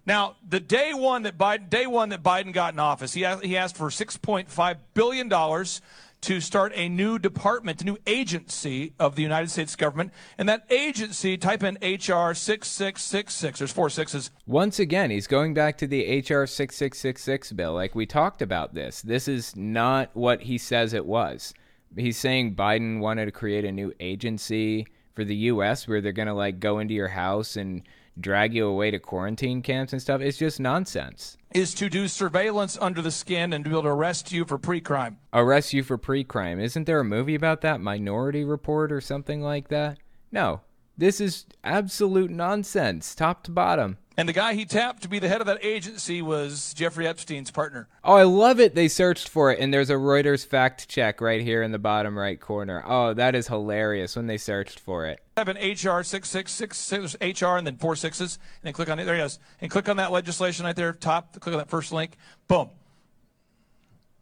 Now, the day one that Biden, day one that Biden got in office, he he asked for six point five billion dollars to start a new department, a new agency of the United States government, and that agency, type in H R six six six six. There's four sixes. Once again, he's going back to the H R six six six six bill, like we talked about this. This is not what he says it was. He's saying Biden wanted to create a new agency for the U S where they're going to like go into your house and drag you away to quarantine camps and stuff. It's just nonsense. Is to do surveillance under the skin and to be able to arrest you for pre-crime. Arrest you for pre-crime. Isn't there a movie about that? Minority Report or something like that? No. This is absolute nonsense, top to bottom. And the guy he tapped to be the head of that agency was Jeffrey Epstein's partner. Oh, I love it. They searched for it. And there's a Reuters fact check right here in the bottom right corner. Oh, that is hilarious when they searched for it. Type in H R six six six, H R and then four sixes, and then click on it. There it is. And click on that legislation right there, top. Click on that first link. Boom.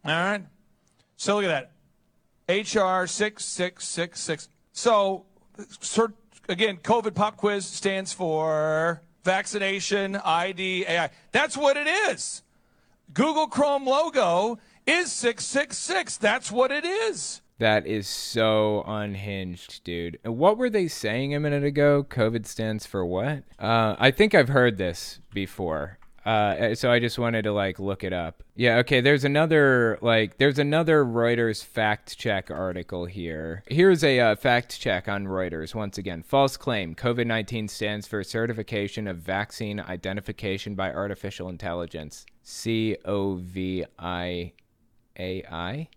All right. So look at that. H R six six six six. So, sir, again, COVID pop quiz stands for vaccination, I D, A I. That's what it is. Google Chrome logo is six six six. That's what it is. That is so unhinged, dude. What were they saying a minute ago? COVID stands for what? Uh, I think I've heard this before. Uh, so I just wanted to like look it up. Yeah, okay. There's another like there's another Reuters fact check article here. Here's a uh, fact check on Reuters once again. False claim: COVID nineteen stands for Certification of Vaccine Identification by Artificial Intelligence. C O V I A I.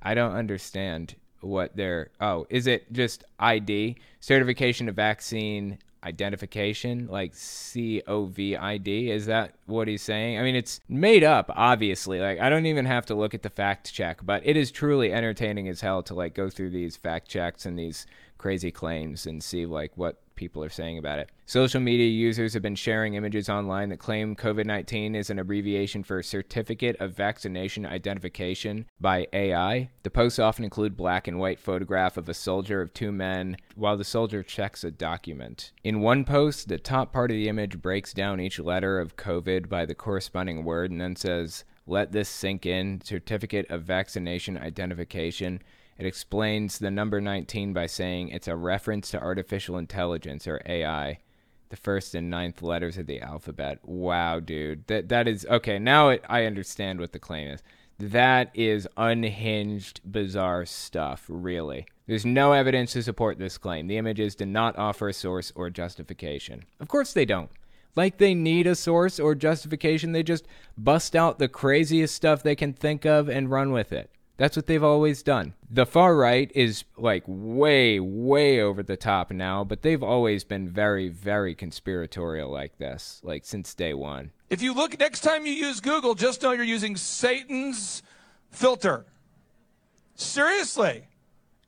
I don't understand what they're. Oh, is it just I D? Certification of Vaccine Identification, like C O V I D? Is that what he's saying? I mean, it's made up, obviously. Like, I don't even have to look at the fact check, but it is truly entertaining as hell to like go through these fact checks and these crazy claims and see like what people are saying about it. Social media users have been sharing images online that claim COVID nineteen is an abbreviation for Certificate of Vaccination Identification by A I. The posts often include black and white photograph of a soldier of two men while the soldier checks a document. In one post, the top part of the image breaks down each letter of COVID by the corresponding word and then says, "Let this sink in, Certificate of Vaccination Identification." It explains the number nineteen by saying it's a reference to artificial intelligence, or A I, the first and ninth letters of the alphabet. Wow, dude. That That is... Okay, now it, I understand what the claim is. That is unhinged, bizarre stuff, really. There's no evidence to support this claim. The images do not offer a source or justification. Of course they don't. Like they need a source or justification. They just bust out the craziest stuff they can think of and run with it. That's what they've always done. The far right is like way, way over the top now, but they've always been very, very conspiratorial like this, like since day one. If you look, next time you use Google, just know you're using Satan's filter. Seriously.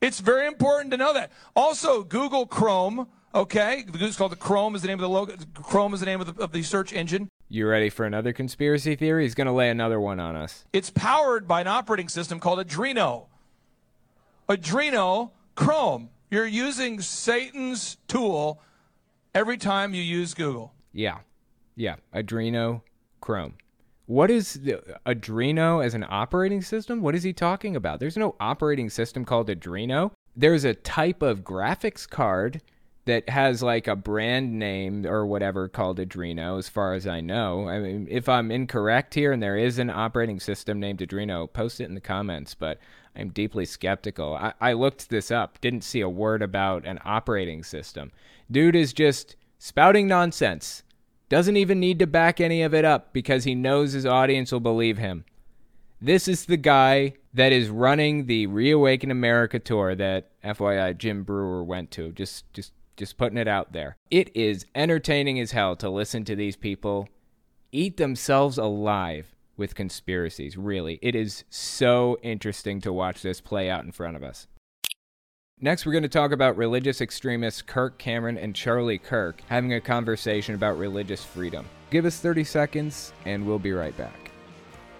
It's very important to know that. Also, Google Chrome, okay? It's called the Chrome is the name of the logo. Chrome is the name of the, of the search engine. You ready for another conspiracy theory? He's going to lay another one on us. It's powered by an operating system called Adreno. Adreno Chrome. You're using Satan's tool every time you use Google. Yeah. Yeah. Adreno Chrome. What is the, Adreno as an operating system? What is he talking about? There's no operating system called Adreno. There's a type of graphics card that has like a brand name or whatever called Adreno, as far as I know. I mean, if I'm incorrect here and there is an operating system named Adreno, post it in the comments, but I'm deeply skeptical. I, I looked this up, didn't see a word about an operating system. Dude is just spouting nonsense. Doesn't even need to back any of it up because he knows his audience will believe him. This is the guy that is running the Reawaken America tour that, F Y I, Jim Brewer went to. Just, just, Just putting it out there. It is entertaining as hell to listen to these people eat themselves alive with conspiracies, really. It is so interesting to watch this play out in front of us. Next, we're going to talk about religious extremists Kirk Cameron and Charlie Kirk having a conversation about religious freedom. Give us thirty seconds and we'll be right back.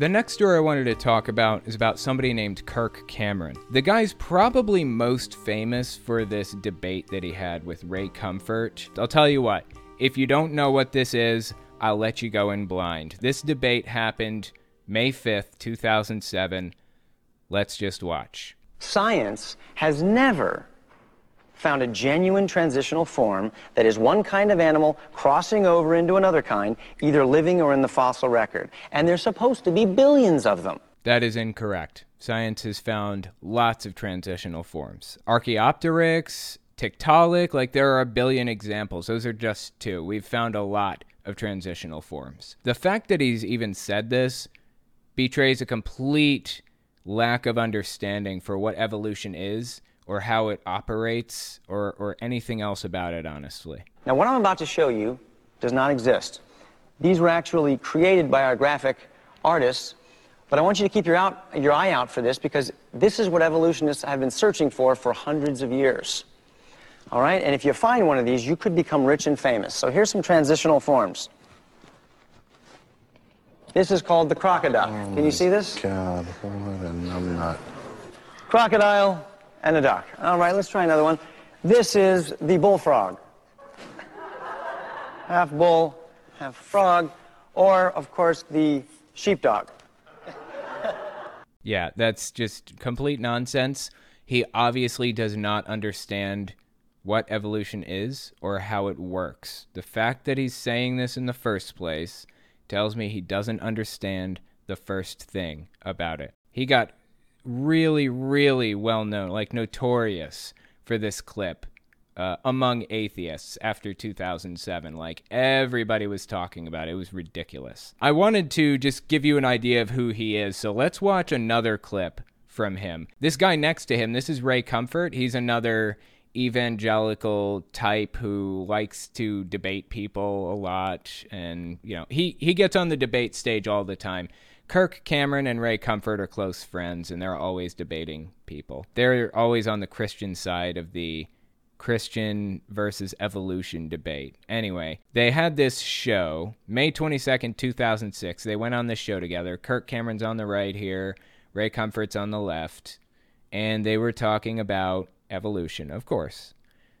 The next story I wanted to talk about is about somebody named Kirk Cameron. The guy's probably most famous for this debate that he had with Ray Comfort. I'll tell you what, if you don't know what this is, I'll let you go in blind. This debate happened May fifth, two thousand seven. Let's just watch. Science has never found a genuine transitional form that is one kind of animal crossing over into another kind, either living or in the fossil record. And there's supposed to be billions of them. That is incorrect. Science has found lots of transitional forms. Archaeopteryx, Tiktaalik, like there are a billion examples. Those are just two. We've found a lot of transitional forms. The fact that he's even said this betrays a complete lack of understanding for what evolution is, or how it operates, or, or anything else about it, honestly. Now, what I'm about to show you does not exist. These were actually created by our graphic artists, but I want you to keep your, out, your eye out for this, because this is what evolutionists have been searching for for hundreds of years. All right? And if you find one of these, you could become rich and famous. So here's some transitional forms. This is called the crocodile. Oh, can you see this? God, what a numbnut. Crocodile and a duck. All right, let's try another one. This is the bullfrog. Half bull, half frog, or, of course, the sheepdog. Yeah, that's just complete nonsense. He obviously does not understand what evolution is or how it works. The fact that he's saying this in the first place tells me he doesn't understand the first thing about it. He got really, really well known, like notorious for this clip uh, among atheists after two thousand seven. Like everybody was talking about it. It was ridiculous. I wanted to just give you an idea of who he is. So let's watch another clip from him. This guy next to him, this is Ray Comfort. He's another evangelical type who likes to debate people a lot, and you know he he gets on the debate stage all the time. Kirk Cameron and Ray Comfort are close friends, and they're always debating people. They're always on the Christian side of the Christian versus evolution debate. Anyway, they had this show May twenty-second, two thousand six. They went on this show together. Kirk Cameron's on the right here, Ray Comfort's on the left, and they were talking about evolution, of course.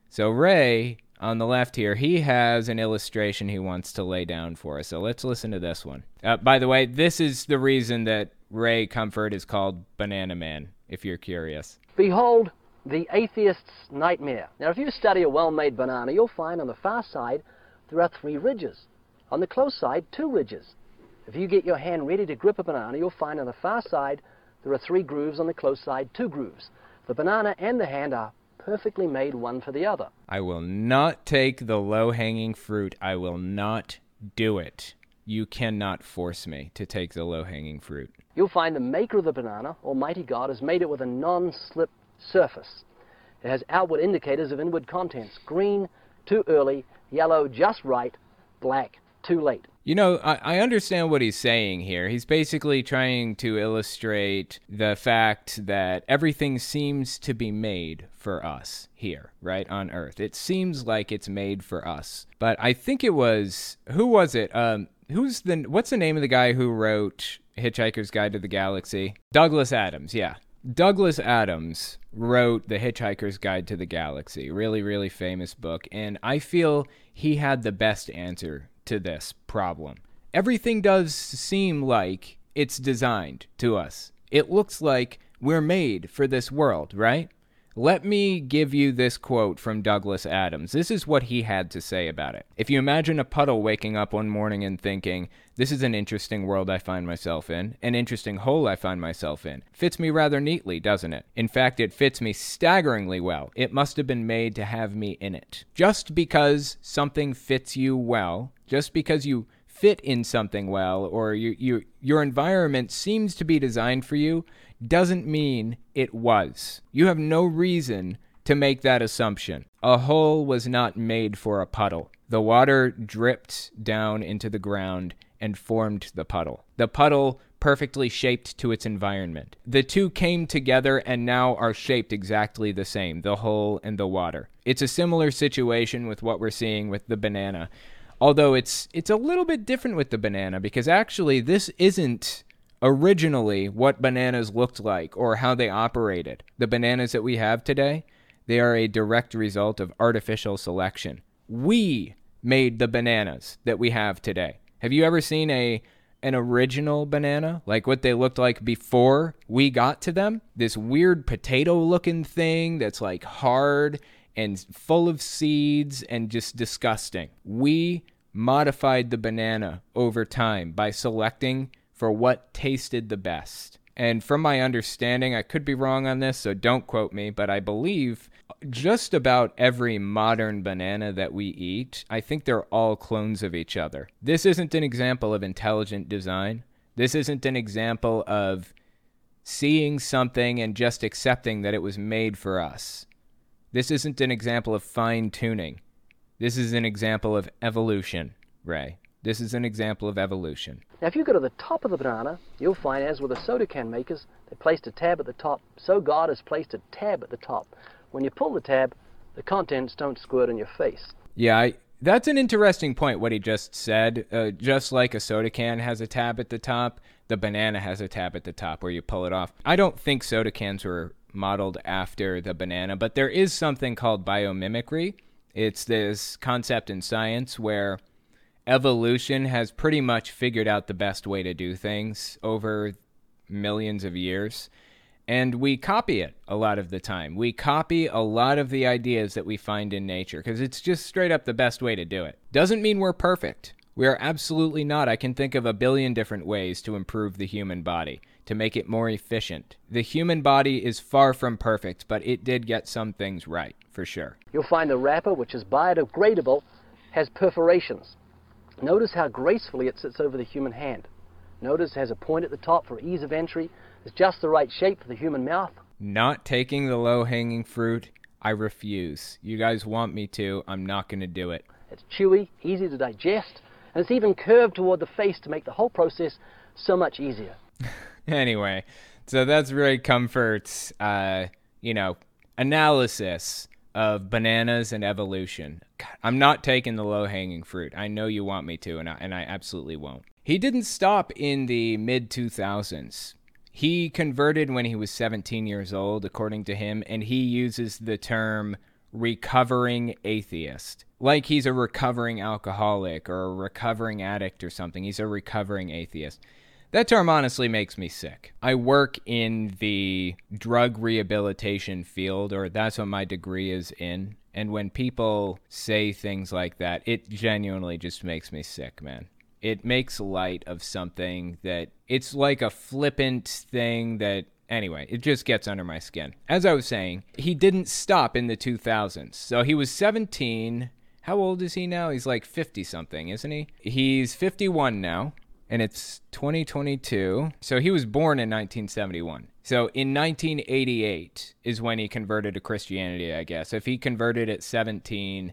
So Ray, on the left here, he has an illustration he wants to lay down for us. So let's listen to this one. Uh, by the way, this is the reason that Ray Comfort is called Banana Man, if you're curious. Behold, the atheist's nightmare. Now, if you study a well-made banana, you'll find on the far side there are three ridges. On the close side, two ridges. If you get your hand ready to grip a banana, you'll find on the far side there are three grooves, on the close side, two grooves. The banana and the hand are perfectly made one for the other. I will not take the low-hanging fruit. I will not do it. You cannot force me to take the low-hanging fruit. You'll find the maker of the banana, Almighty God, has made it with a non-slip surface. It has outward indicators of inward contents. Green, too early. Yellow, just right. Black, too late. You know, I, I understand what he's saying here. He's basically trying to illustrate the fact that everything seems to be made for us here, right, on Earth. It seems like it's made for us. But I think it was, who was it? Um, who's the, what's the name of the guy who wrote Hitchhiker's Guide to the Galaxy? Douglas Adams, yeah. Douglas Adams wrote The Hitchhiker's Guide to the Galaxy, really, really famous book. And I feel he had the best answer to this problem. Everything does seem like it's designed to us. It looks like we're made for this world, right? Let me give you this quote from Douglas Adams. This is what he had to say about it. If you imagine a puddle waking up one morning and thinking, this is an interesting world I find myself in, an interesting hole I find myself in. Fits me rather neatly, doesn't it? In fact, it fits me staggeringly well. It must have been made to have me in it. Just because something fits you well, just because you fit in something well, or you, you, your environment seems to be designed for you, doesn't mean it was. You have no reason to make that assumption. A hole was not made for a puddle. The water dripped down into the ground and formed the puddle. The puddle perfectly shaped to its environment. The two came together and now are shaped exactly the same, the hole and the water. It's a similar situation with what we're seeing with the banana. Although it's it's a little bit different with the banana, because actually this isn't originally what bananas looked like or how they operated. The bananas that we have today, they are a direct result of artificial selection. We made the bananas that we have today. Have you ever seen a an original banana? Like what they looked like before we got to them? This weird potato-looking thing that's like hard and full of seeds and just disgusting. We modified the banana over time by selecting for what tasted the best. And from my understanding, I could be wrong on this, so don't quote me, but I believe just about every modern banana that we eat, I think they're all clones of each other. This isn't an example of intelligent design. This isn't an example of seeing something and just accepting that it was made for us. This isn't an example of fine-tuning. This is an example of evolution, Ray. This is an example of evolution. Now, if you go to the top of the banana, you'll find, as with the soda can makers, they placed a tab at the top. So God has placed a tab at the top. When you pull the tab, the contents don't squirt in your face. Yeah, I, That's an interesting point, what he just said. Uh, just like a soda can has a tab at the top, the banana has a tab at the top where you pull it off. I don't think soda cans were modeled after the banana, but there is something called biomimicry. It's this concept in science where evolution has pretty much figured out the best way to do things over millions of years. And we copy it a lot of the time. We copy a lot of the ideas that we find in nature because it's just straight up the best way to do it. Doesn't mean we're perfect. We are absolutely not. I can think of a billion different ways to improve the human body, to make it more efficient. The human body is far from perfect, but it did get some things right, for sure. You'll find the wrapper, which is biodegradable, has perforations. Notice how gracefully it sits over the human hand. Notice it has a point at the top for ease of entry. It's just the right shape for the human mouth. Not taking the low-hanging fruit, I refuse. You guys want me to, I'm not going to do it. It's chewy, easy to digest, and it's even curved toward the face to make the whole process so much easier. Anyway, so that's Ray Comfort's, uh, you know, analysis of bananas and evolution. God, I'm not taking the low-hanging fruit. I know you want me to, and I, and I absolutely won't. He didn't stop in the mid two thousands. He converted when he was seventeen years old, according to him, and he uses the term recovering atheist. Like he's a recovering alcoholic or a recovering addict or something. He's a recovering atheist. That term honestly makes me sick. I work in the drug rehabilitation field, or that's what my degree is in. And when people say things like that, it genuinely just makes me sick, man. It makes light of something that it's like a flippant thing that, anyway, it just gets under my skin. As I was saying, he didn't stop in the two thousands. So he was seventeen. How old is he now? He's like fifty-something, isn't he? He's fifty-one now, and it's twenty twenty-two. So he was born in nineteen seventy-one. So in nineteen eighty-eight is when he converted to Christianity, I guess. If he converted at seventeen,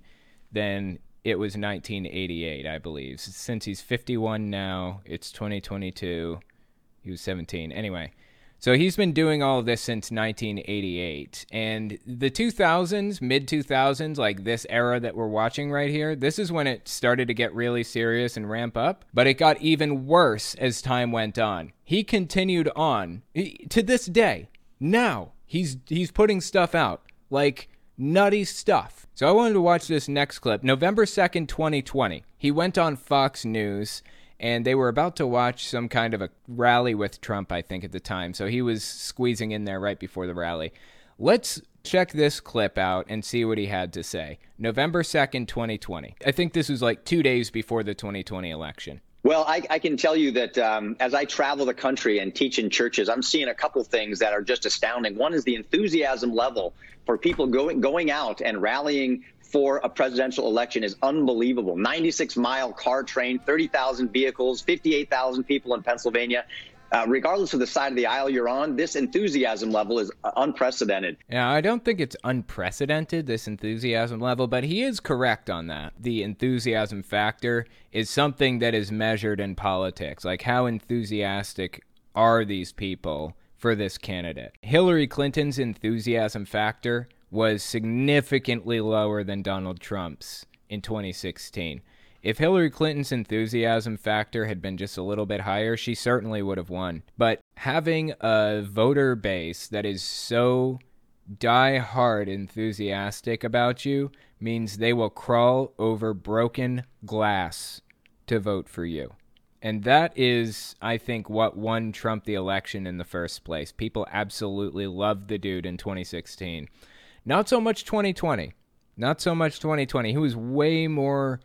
then it was nineteen eighty-eight, I believe. Since he's fifty-one now, it's twenty twenty-two. He was seventeen. Anyway, so he's been doing all of this since nineteen eighty-eight. And the two thousands, mid two thousands, like this era that we're watching right here, this is when it started to get really serious and ramp up. But it got even worse as time went on. He continued on he, to this day. Now, he's he's putting stuff out, like nutty stuff. So I wanted to watch this next clip. November second, twenty twenty. He went on Fox News, and they were about to watch some kind of a rally with Trump, I think, at the time. So he was squeezing in there right before the rally. Let's check this clip out and see what he had to say. November second, twenty twenty. I think this was like two days before the twenty twenty election. Well, I, I can tell you that um, as I travel the country and teach in churches, I'm seeing a couple things that are just astounding. One is the enthusiasm level for people going going out and rallying for a presidential election is unbelievable. ninety-six mile car train, thirty thousand vehicles, fifty-eight thousand people in Pennsylvania. Uh, regardless of the side of the aisle you're on, this enthusiasm level is unprecedented. Yeah, I don't think it's unprecedented, this enthusiasm level, but he is correct on that. The enthusiasm factor is something that is measured in politics. Like, how enthusiastic are these people for this candidate? Hillary Clinton's enthusiasm factor was significantly lower than Donald Trump's in twenty sixteen. If Hillary Clinton's enthusiasm factor had been just a little bit higher, she certainly would have won. But having a voter base that is so die-hard enthusiastic about you means they will crawl over broken glass to vote for you. And that is, I think, what won Trump the election in the first place. People absolutely loved the dude in twenty sixteen. Not so much twenty twenty. Not so much twenty twenty. He was way more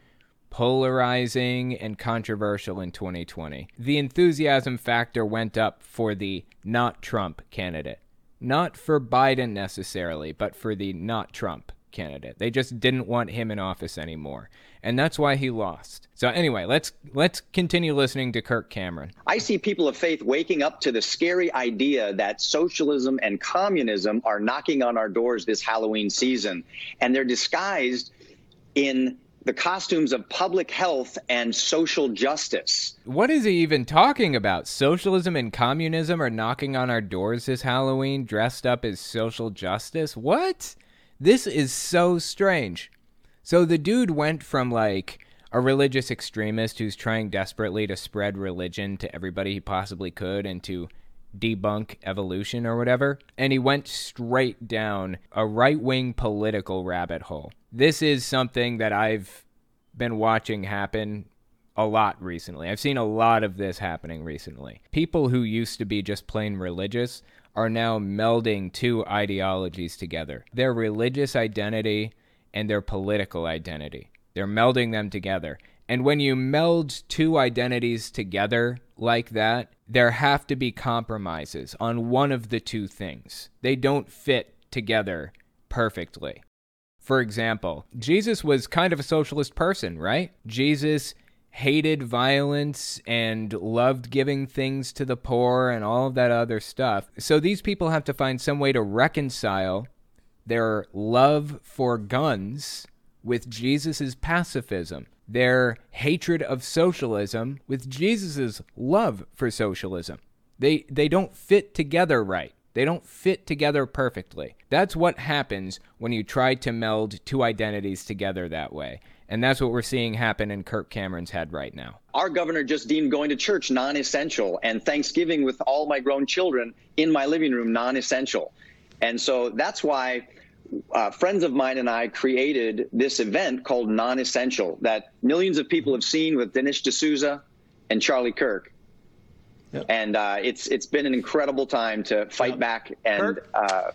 polarizing and controversial in twenty twenty. The enthusiasm factor went up for the not Trump candidate. Not for Biden necessarily, but for the not Trump candidate. They just didn't want him in office anymore. And that's why he lost. So anyway, let's let's continue listening to Kirk Cameron. I see people of faith waking up to the scary idea that socialism and communism are knocking on our doors this Halloween season. And they're disguised in the costumes of public health and social justice. What is he even talking about? Socialism and communism are knocking on our doors this Halloween, dressed up as social justice? What? This is so strange. So the dude went from like a religious extremist who's trying desperately to spread religion to everybody he possibly could and to debunk evolution or whatever, and he went straight down a right-wing political rabbit hole. This is something that I've been watching happen a lot recently. I've seen a lot of this happening recently. People who used to be just plain religious are now melding two ideologies together, their religious identity and their political identity. They're melding them together. And when you meld two identities together like that, there have to be compromises on one of the two things. They don't fit together perfectly. For example, Jesus was kind of a socialist person, right? Jesus hated violence and loved giving things to the poor and all of that other stuff. So these people have to find some way to reconcile their love for guns with Jesus's pacifism, their hatred of socialism with Jesus's love for socialism. They they don't fit together right. They don't fit together perfectly. That's what happens when you try to meld two identities together that way. And that's what we're seeing happen in Kirk Cameron's head right now. Our governor just deemed going to church non-essential and Thanksgiving with all my grown children in my living room non-essential. And so that's why uh, friends of mine and I created this event called Non-Essential that millions of people have seen with Dinesh D'Souza and Charlie Kirk. Yep. And uh, it's it's been an incredible time to fight yep. back and uh,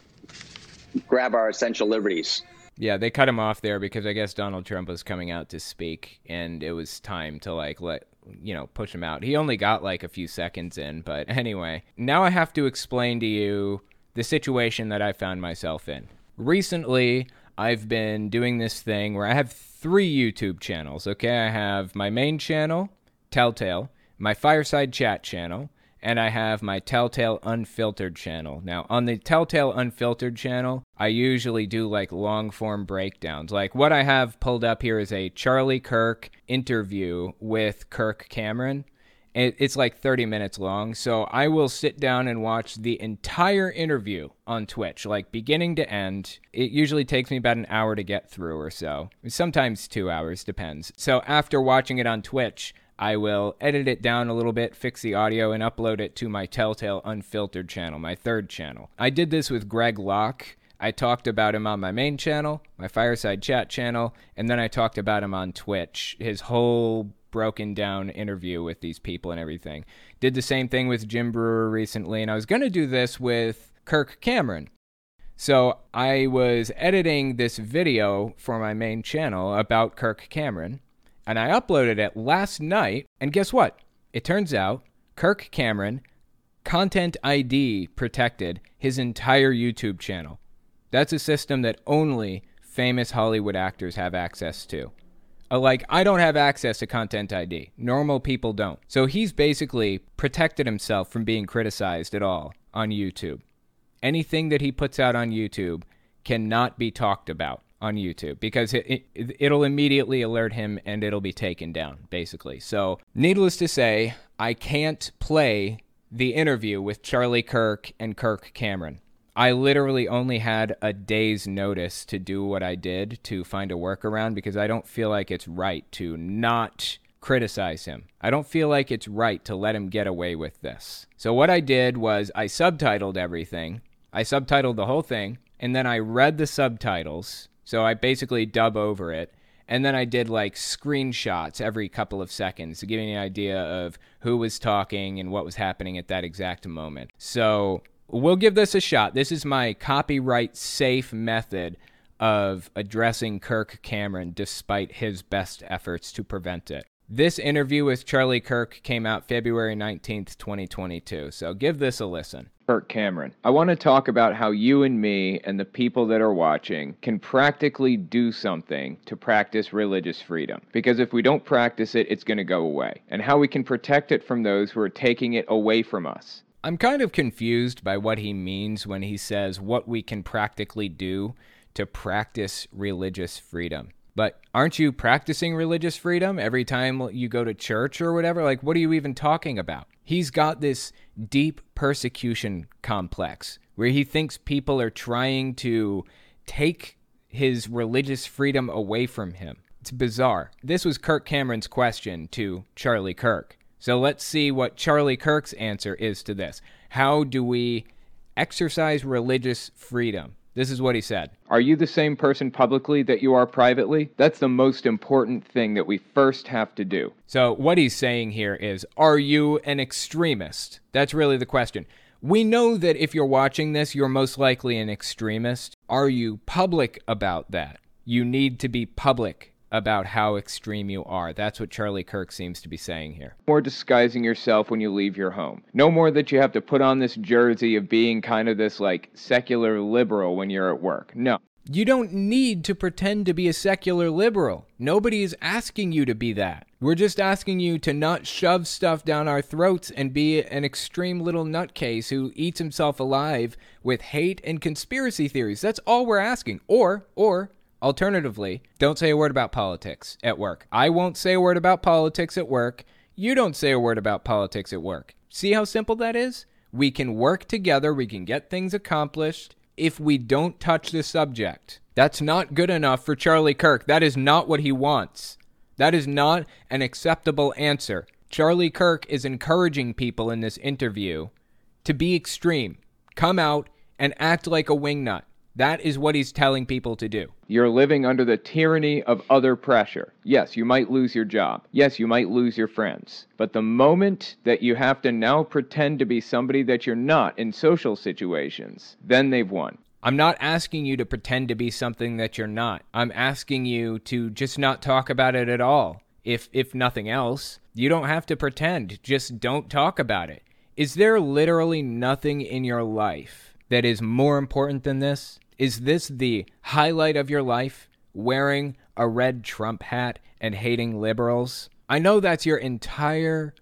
grab our essential liberties. Yeah, they cut him off there because I guess Donald Trump was coming out to speak, and it was time to like let you know push him out. He only got like a few seconds in, but anyway, now I have to explain to you the situation that I found myself in. Recently, I've been doing this thing where I have three YouTube channels. Okay, I have my main channel, Telltale, my Fireside Chat channel, and I have my Telltale Unfiltered channel. Now, on the Telltale Unfiltered channel, I usually do, like, long-form breakdowns. Like, what I have pulled up here is a Charlie Kirk interview with Kirk Cameron. It's, like, thirty minutes long, so I will sit down and watch the entire interview on Twitch, like, beginning to end. It usually takes me about an hour to get through or so. Sometimes two hours, depends. So after watching it on Twitch, I will edit it down a little bit, fix the audio, and upload it to my Telltale Unfiltered channel, my third channel. I did this with Greg Locke. I talked about him on my main channel, my Fireside Chat channel, and then I talked about him on Twitch, his whole broken down interview with these people and everything. Did the same thing with Jim Brewer recently, and I was going to do this with Kirk Cameron. So I was editing this video for my main channel about Kirk Cameron, and I uploaded it last night, and guess what? It turns out Kirk Cameron, Content I D protected his entire YouTube channel. That's a system that only famous Hollywood actors have access to. Like, I don't have access to Content I D. Normal people don't. So he's basically protected himself from being criticized at all on YouTube. Anything that he puts out on YouTube cannot be talked about on YouTube, because it, it, it'll immediately alert him and it'll be taken down, basically. So, needless to say, I can't play the interview with Charlie Kirk and Kirk Cameron. I literally only had a day's notice to do what I did to find a workaround, because I don't feel like it's right to not criticize him. I don't feel like it's right to let him get away with this. So what I did was I subtitled everything. I subtitled the whole thing, and then I read the subtitles. So I basically dub over it, and then I did like screenshots every couple of seconds to give me an idea of who was talking and what was happening at that exact moment. So we'll give this a shot. This is my copyright safe method of addressing Kirk Cameron despite his best efforts to prevent it. This interview with Charlie Kirk came out February nineteenth, twenty twenty-two, so give this a listen. Kirk Cameron, I want to talk about how you and me and the people that are watching can practically do something to practice religious freedom. Because if we don't practice it, it's going to go away. And how we can protect it from those who are taking it away from us. I'm kind of confused by what he means when he says what we can practically do to practice religious freedom. But aren't you practicing religious freedom every time you go to church or whatever? Like, what are you even talking about? He's got this deep persecution complex where he thinks people are trying to take his religious freedom away from him. It's bizarre. This was Kirk Cameron's question to Charlie Kirk. So let's see what Charlie Kirk's answer is to this. How do we exercise religious freedom? This is what he said. Are you the same person publicly that you are privately? That's the most important thing that we first have to do. So what he's saying here is, are you an extremist? That's really the question. We know that if you're watching this, you're most likely an extremist. Are you public about that? You need to be public about how extreme you are. That's what Charlie Kirk seems to be saying here. No more disguising yourself when you leave your home. No more that you have to put on this jersey of being kind of this like secular liberal when you're at work. No. You don't need to pretend to be a secular liberal. Nobody is asking you to be that. We're just asking you to not shove stuff down our throats and be an extreme little nutcase who eats himself alive with hate and conspiracy theories. That's all we're asking. Or, or... Alternatively, don't say a word about politics at work. I won't say a word about politics at work. You don't say a word about politics at work. See how simple that is? We can work together. We can get things accomplished if we don't touch the subject. That's not good enough for Charlie Kirk. That is not what he wants. That is not an acceptable answer. Charlie Kirk is encouraging people in this interview to be extreme. Come out and act like a wingnut. That is what he's telling people to do. You're living under the tyranny of other pressure. Yes, you might lose your job. Yes, you might lose your friends. But the moment that you have to now pretend to be somebody that you're not in social situations, then they've won. I'm not asking you to pretend to be something that you're not. I'm asking you to just not talk about it at all. If if nothing else, you don't have to pretend. Just don't talk about it. Is there literally nothing in your life that is more important than this? Is this the highlight of your life, wearing a red Trump hat and hating liberals? I know that's your entire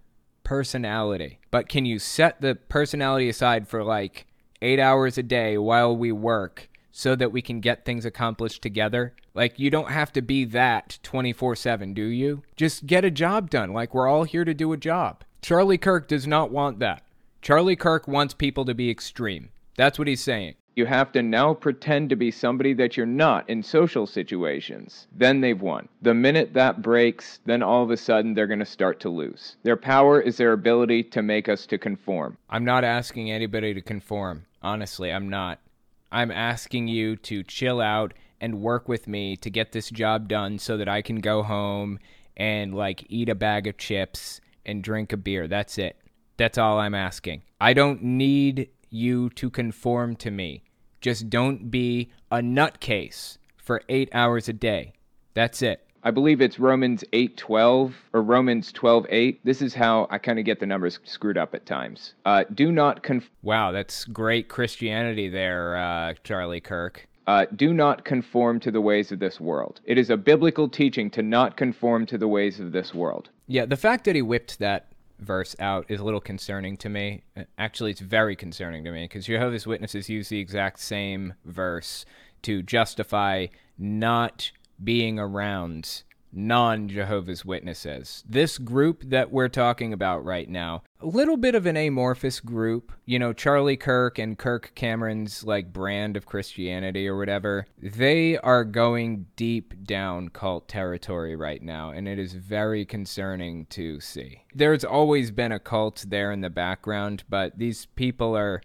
personality, but can you set the personality aside for like eight hours a day while we work so that we can get things accomplished together? Like, you don't have to be that twenty-four seven, do you? Just get a job done. Like, we're all here to do a job. Charlie Kirk does not want that. Charlie Kirk wants people to be extreme. That's what he's saying. You have to now pretend to be somebody that you're not in social situations. Then they've won. The minute that breaks, then all of a sudden they're going to start to lose. Their power is their ability to make us to conform. I'm not asking anybody to conform. Honestly, I'm not. I'm asking you to chill out and work with me to get this job done so that I can go home and like eat a bag of chips and drink a beer. That's it. That's all I'm asking. I don't need you to conform to me. Just don't be a nutcase for eight hours a day. That's it. I believe it's Romans eight twelve or Romans twelve eight. This is how I kind of get the numbers screwed up at times. Uh, do not conform. Wow, that's great Christianity there, uh, Charlie Kirk. Uh, do not conform to the ways of this world. It is a biblical teaching to not conform to the ways of this world. Yeah, the fact that he whipped that verse out is a little concerning to me. Actually, it's very concerning to me, because Jehovah's Witnesses use the exact same verse to justify not being around non-Jehovah's Witnesses. This group that we're talking about right now, a little bit of an amorphous group, you know, Charlie Kirk and Kirk Cameron's like brand of Christianity or whatever, they are going deep down cult territory right now, and it is very concerning to see. There's always been a cult there in the background, but these people are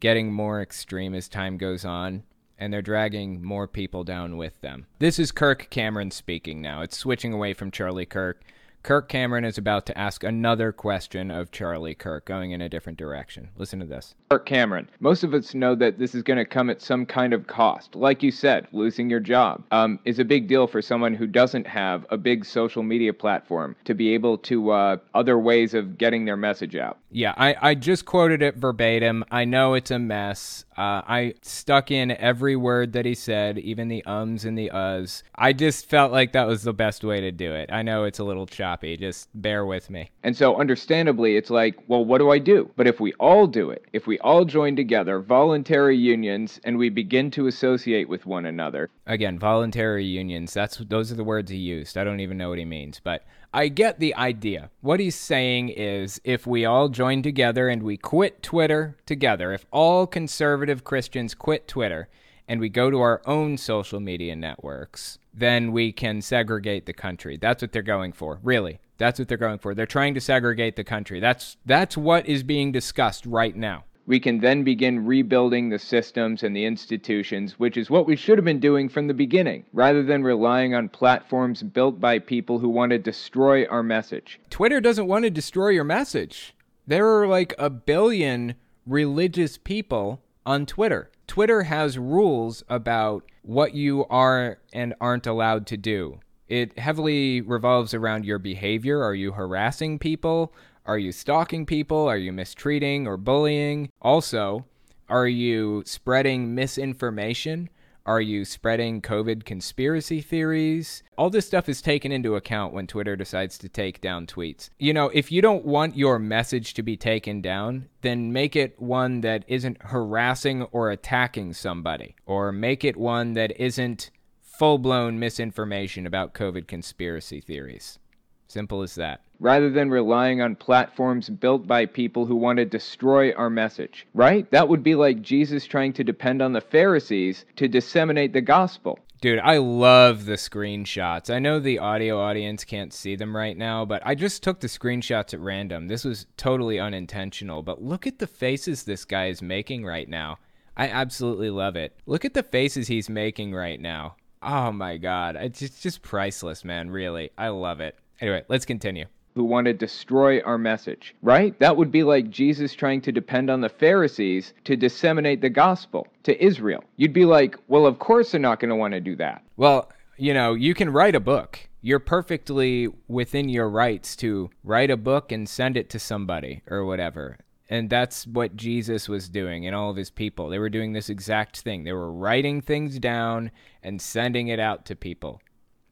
getting more extreme as time goes on, and they're dragging more people down with them. This is Kirk Cameron speaking now. It's switching away from Charlie Kirk. Kirk Cameron is about to ask another question of Charlie Kirk, going in a different direction. Listen to this. Kirk Cameron, most of us know that this is going to come at some kind of cost. Like you said, losing your job um, is a big deal for someone who doesn't have a big social media platform to be able to uh, other ways of getting their message out. Yeah, I, I just quoted it verbatim. I know it's a mess. Uh, I stuck in every word that he said, even the ums and the uhs. I just felt like that was the best way to do it. I know it's a little choppy. Just bear with me. And so understandably, it's like, well, what do I do? But if we all do it, if we all join together, voluntary unions, and we begin to associate with one another. Again, voluntary unions. That's those are the words he used. I don't even know what he means, but I get the idea. What he's saying is, if we all join together and we quit Twitter together, if all conservative Christians quit Twitter and we go to our own social media networks, then we can segregate the country. That's what they're going for, really. That's what they're going for. They're trying to segregate the country. That's that's what is being discussed right now. We can then begin rebuilding the systems and the institutions, which is what we should have been doing from the beginning, rather than relying on platforms built by people who want to destroy our message. Twitter doesn't want to destroy your message. There are like a billion religious people on Twitter. Twitter has rules about what you are and aren't allowed to do. It heavily revolves around your behavior. Are you harassing people? Are you stalking people? Are you mistreating or bullying? Also, are you spreading misinformation? Are you spreading COVID conspiracy theories? All this stuff is taken into account when Twitter decides to take down tweets. You know, if you don't want your message to be taken down, then make it one that isn't harassing or attacking somebody, or make it one that isn't full-blown misinformation about COVID conspiracy theories. Simple as that. Rather than relying on platforms built by people who want to destroy our message, right? That would be like Jesus trying to depend on the Pharisees to disseminate the gospel. Dude, I love the screenshots. I know the audio audience can't see them right now, but I just took the screenshots at random. This was totally unintentional, but look at the faces this guy is making right now. I absolutely love it. Look at the faces he's making right now. Oh my God, it's just priceless, man, really. I love it. Anyway, let's continue. Who want to destroy our message, right? That would be like Jesus trying to depend on the Pharisees to disseminate the gospel to Israel. You'd be like, well, of course they're not going to want to do that. Well, you know, you can write a book. You're perfectly within your rights to write a book and send it to somebody or whatever. And that's what Jesus was doing and all of his people. They were doing this exact thing. They were writing things down and sending it out to people.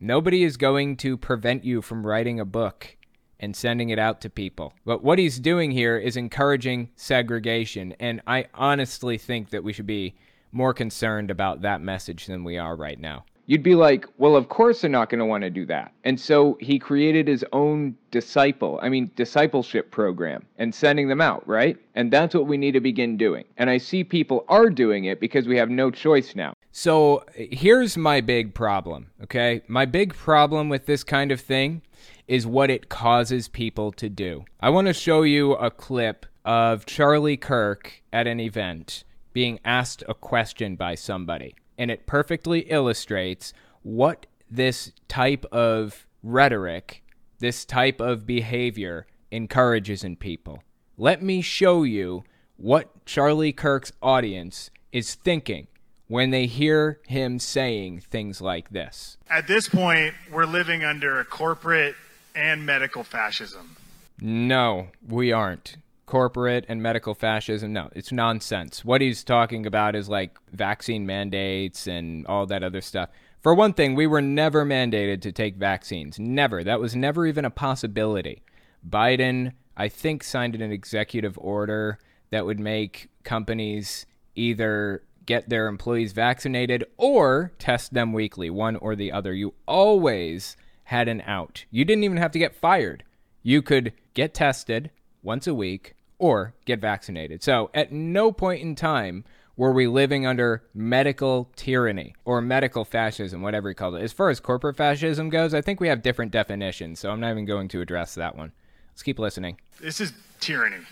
Nobody is going to prevent you from writing a book and sending it out to people. But what he's doing here is encouraging segregation, and I honestly think that we should be more concerned about that message than we are right now. You'd be like, well, of course they're not going to want to do that. And so he created his own disciple, I mean, discipleship program and sending them out, right? And that's what we need to begin doing. And I see people are doing it because we have no choice now. So here's my big problem, okay? My big problem with this kind of thing is what it causes people to do. I want to show you a clip of Charlie Kirk at an event being asked a question by somebody. And it perfectly illustrates what this type of rhetoric, this type of behavior encourages in people. Let me show you what Charlie Kirk's audience is thinking when they hear him saying things like this. At this point, we're living under a corporate and medical fascism. No, we aren't. Corporate and medical fascism, no, it's nonsense. What he's talking about is like vaccine mandates and all that other stuff. For one thing, we were never mandated to take vaccines. Never. That was never even a possibility. Biden, I think, signed an executive order that would make companies either get their employees vaccinated or test them weekly, one or the other. You always had an out. You didn't even have to get fired. You could get tested once a week or get vaccinated. So at no point in time were we living under medical tyranny or medical fascism, whatever you call it. As far as corporate fascism goes, I think we have different definitions, so I'm not even going to address that one. Let's keep listening. This is tyranny.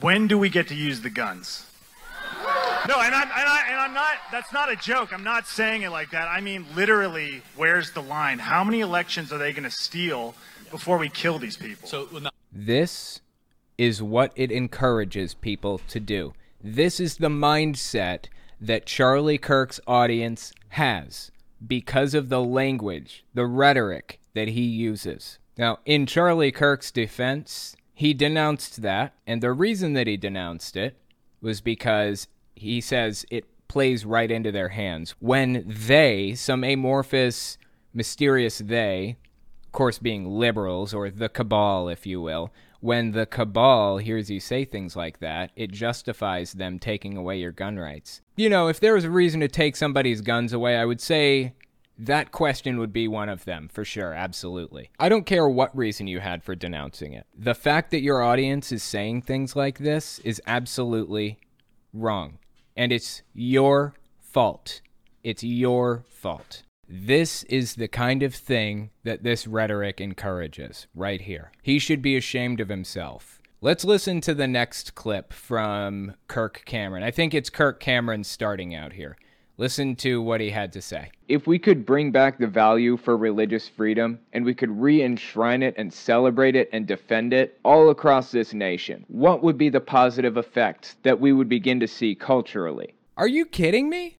When do we get to use the guns? No, and I'm, and, I, and I'm not, that's not a joke. I'm not saying it like that. I mean, literally, where's the line? How many elections are they going to steal before we kill these people? So, well, no. This is what it encourages people to do. This is the mindset that Charlie Kirk's audience has because of the language, the rhetoric that he uses. Now, in Charlie Kirk's defense, he denounced that, and the reason that he denounced it was because he says it plays right into their hands. When they, some amorphous, mysterious they, of course being liberals or the cabal, if you will, when the cabal hears you say things like that, it justifies them taking away your gun rights. You know, if there was a reason to take somebody's guns away, I would say that question would be one of them, for sure, absolutely. I don't care what reason you had for denouncing it. The fact that your audience is saying things like this is absolutely wrong, and it's your fault. It's your fault. This is the kind of thing that this rhetoric encourages right here. He should be ashamed of himself. Let's listen to the next clip from Kirk Cameron. I think it's Kirk Cameron starting out here. Listen to what he had to say. If we could bring back the value for religious freedom, and we could re-enshrine it and celebrate it and defend it all across this nation, what would be the positive effects that we would begin to see culturally? Are you kidding me?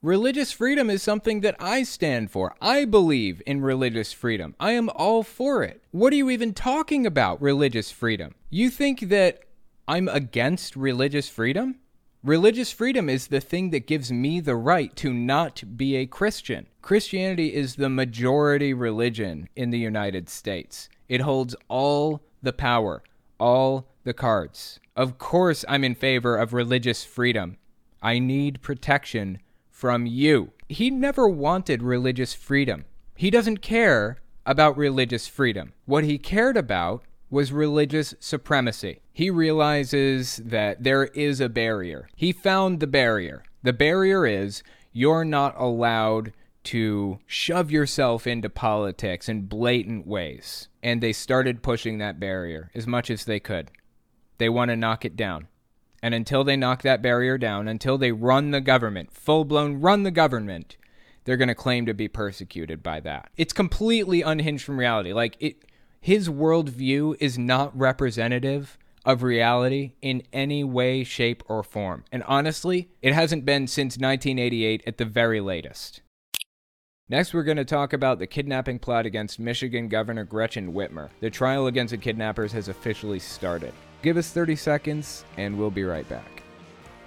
Religious freedom is something that I stand for. I believe in religious freedom. I am all for it. What are you even talking about, religious freedom? You think that I'm against religious freedom? Religious freedom is the thing that gives me the right to not be a Christian. Christianity is the majority religion in the United States. It holds all the power, all the cards. Of course, I'm in favor of religious freedom. I need protection from you. He never wanted religious freedom. He doesn't care about religious freedom. What he cared about was religious supremacy. He realizes that there is a barrier. He found the barrier. The barrier is you're not allowed to shove yourself into politics in blatant ways. And they started pushing that barrier as much as they could. They want to knock it down. And until they knock that barrier down, until they run the government, full-blown run the government, they're going to claim to be persecuted by that. It's completely unhinged from reality. Like, it... His worldview is not representative of reality in any way, shape, or form. And honestly, it hasn't been since nineteen eighty-eight at the very latest. Next, we're going to talk about the kidnapping plot against Michigan Governor Gretchen Whitmer. The trial against the kidnappers has officially started. Give us thirty seconds, and we'll be right back.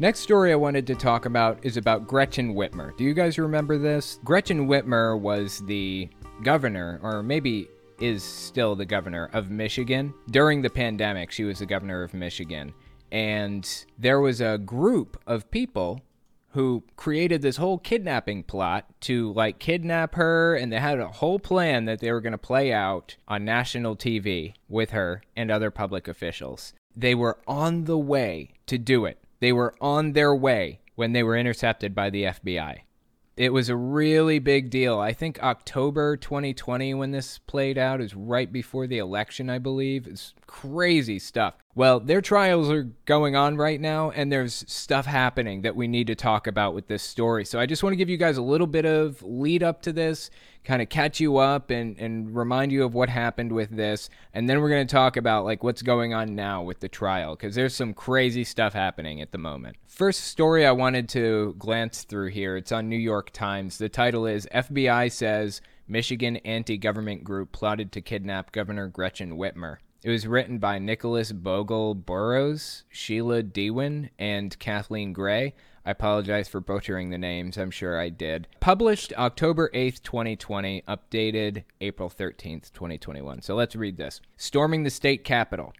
Next story I wanted to talk about is about Gretchen Whitmer. Do you guys remember this? Gretchen Whitmer was the governor, or maybe is still the governor, of Michigan. During the pandemic, she was the governor of Michigan. And there was a group of people who created this whole kidnapping plot to, like, kidnap her, and they had a whole plan that they were going to play out on national T V with her and other public officials. They were on the way to do it. They were on their way when they were intercepted by the F B I. It was a really big deal. I think October twenty twenty when this played out is right before the election, I believe. It's crazy stuff. Well, their trials are going on right now, and there's stuff happening that we need to talk about with this story. So I just want to give you guys a little bit of lead up to this, kind of catch you up and, and remind you of what happened with this. And then we're going to talk about, like, what's going on now with the trial, because there's some crazy stuff happening at the moment. First story I wanted to glance through here. It's on New York Times. The title is F B I Says Michigan Anti-Government Group Plotted to Kidnap Governor Gretchen Whitmer. It was written by Nicholas Bogle Burrows, Sheila Dewin, and Kathleen Gray. I apologize for butchering the names. I'm sure I did. Published October eighth, twenty twenty, updated April thirteenth, twenty twenty-one. So let's read this. Storming the state capitol,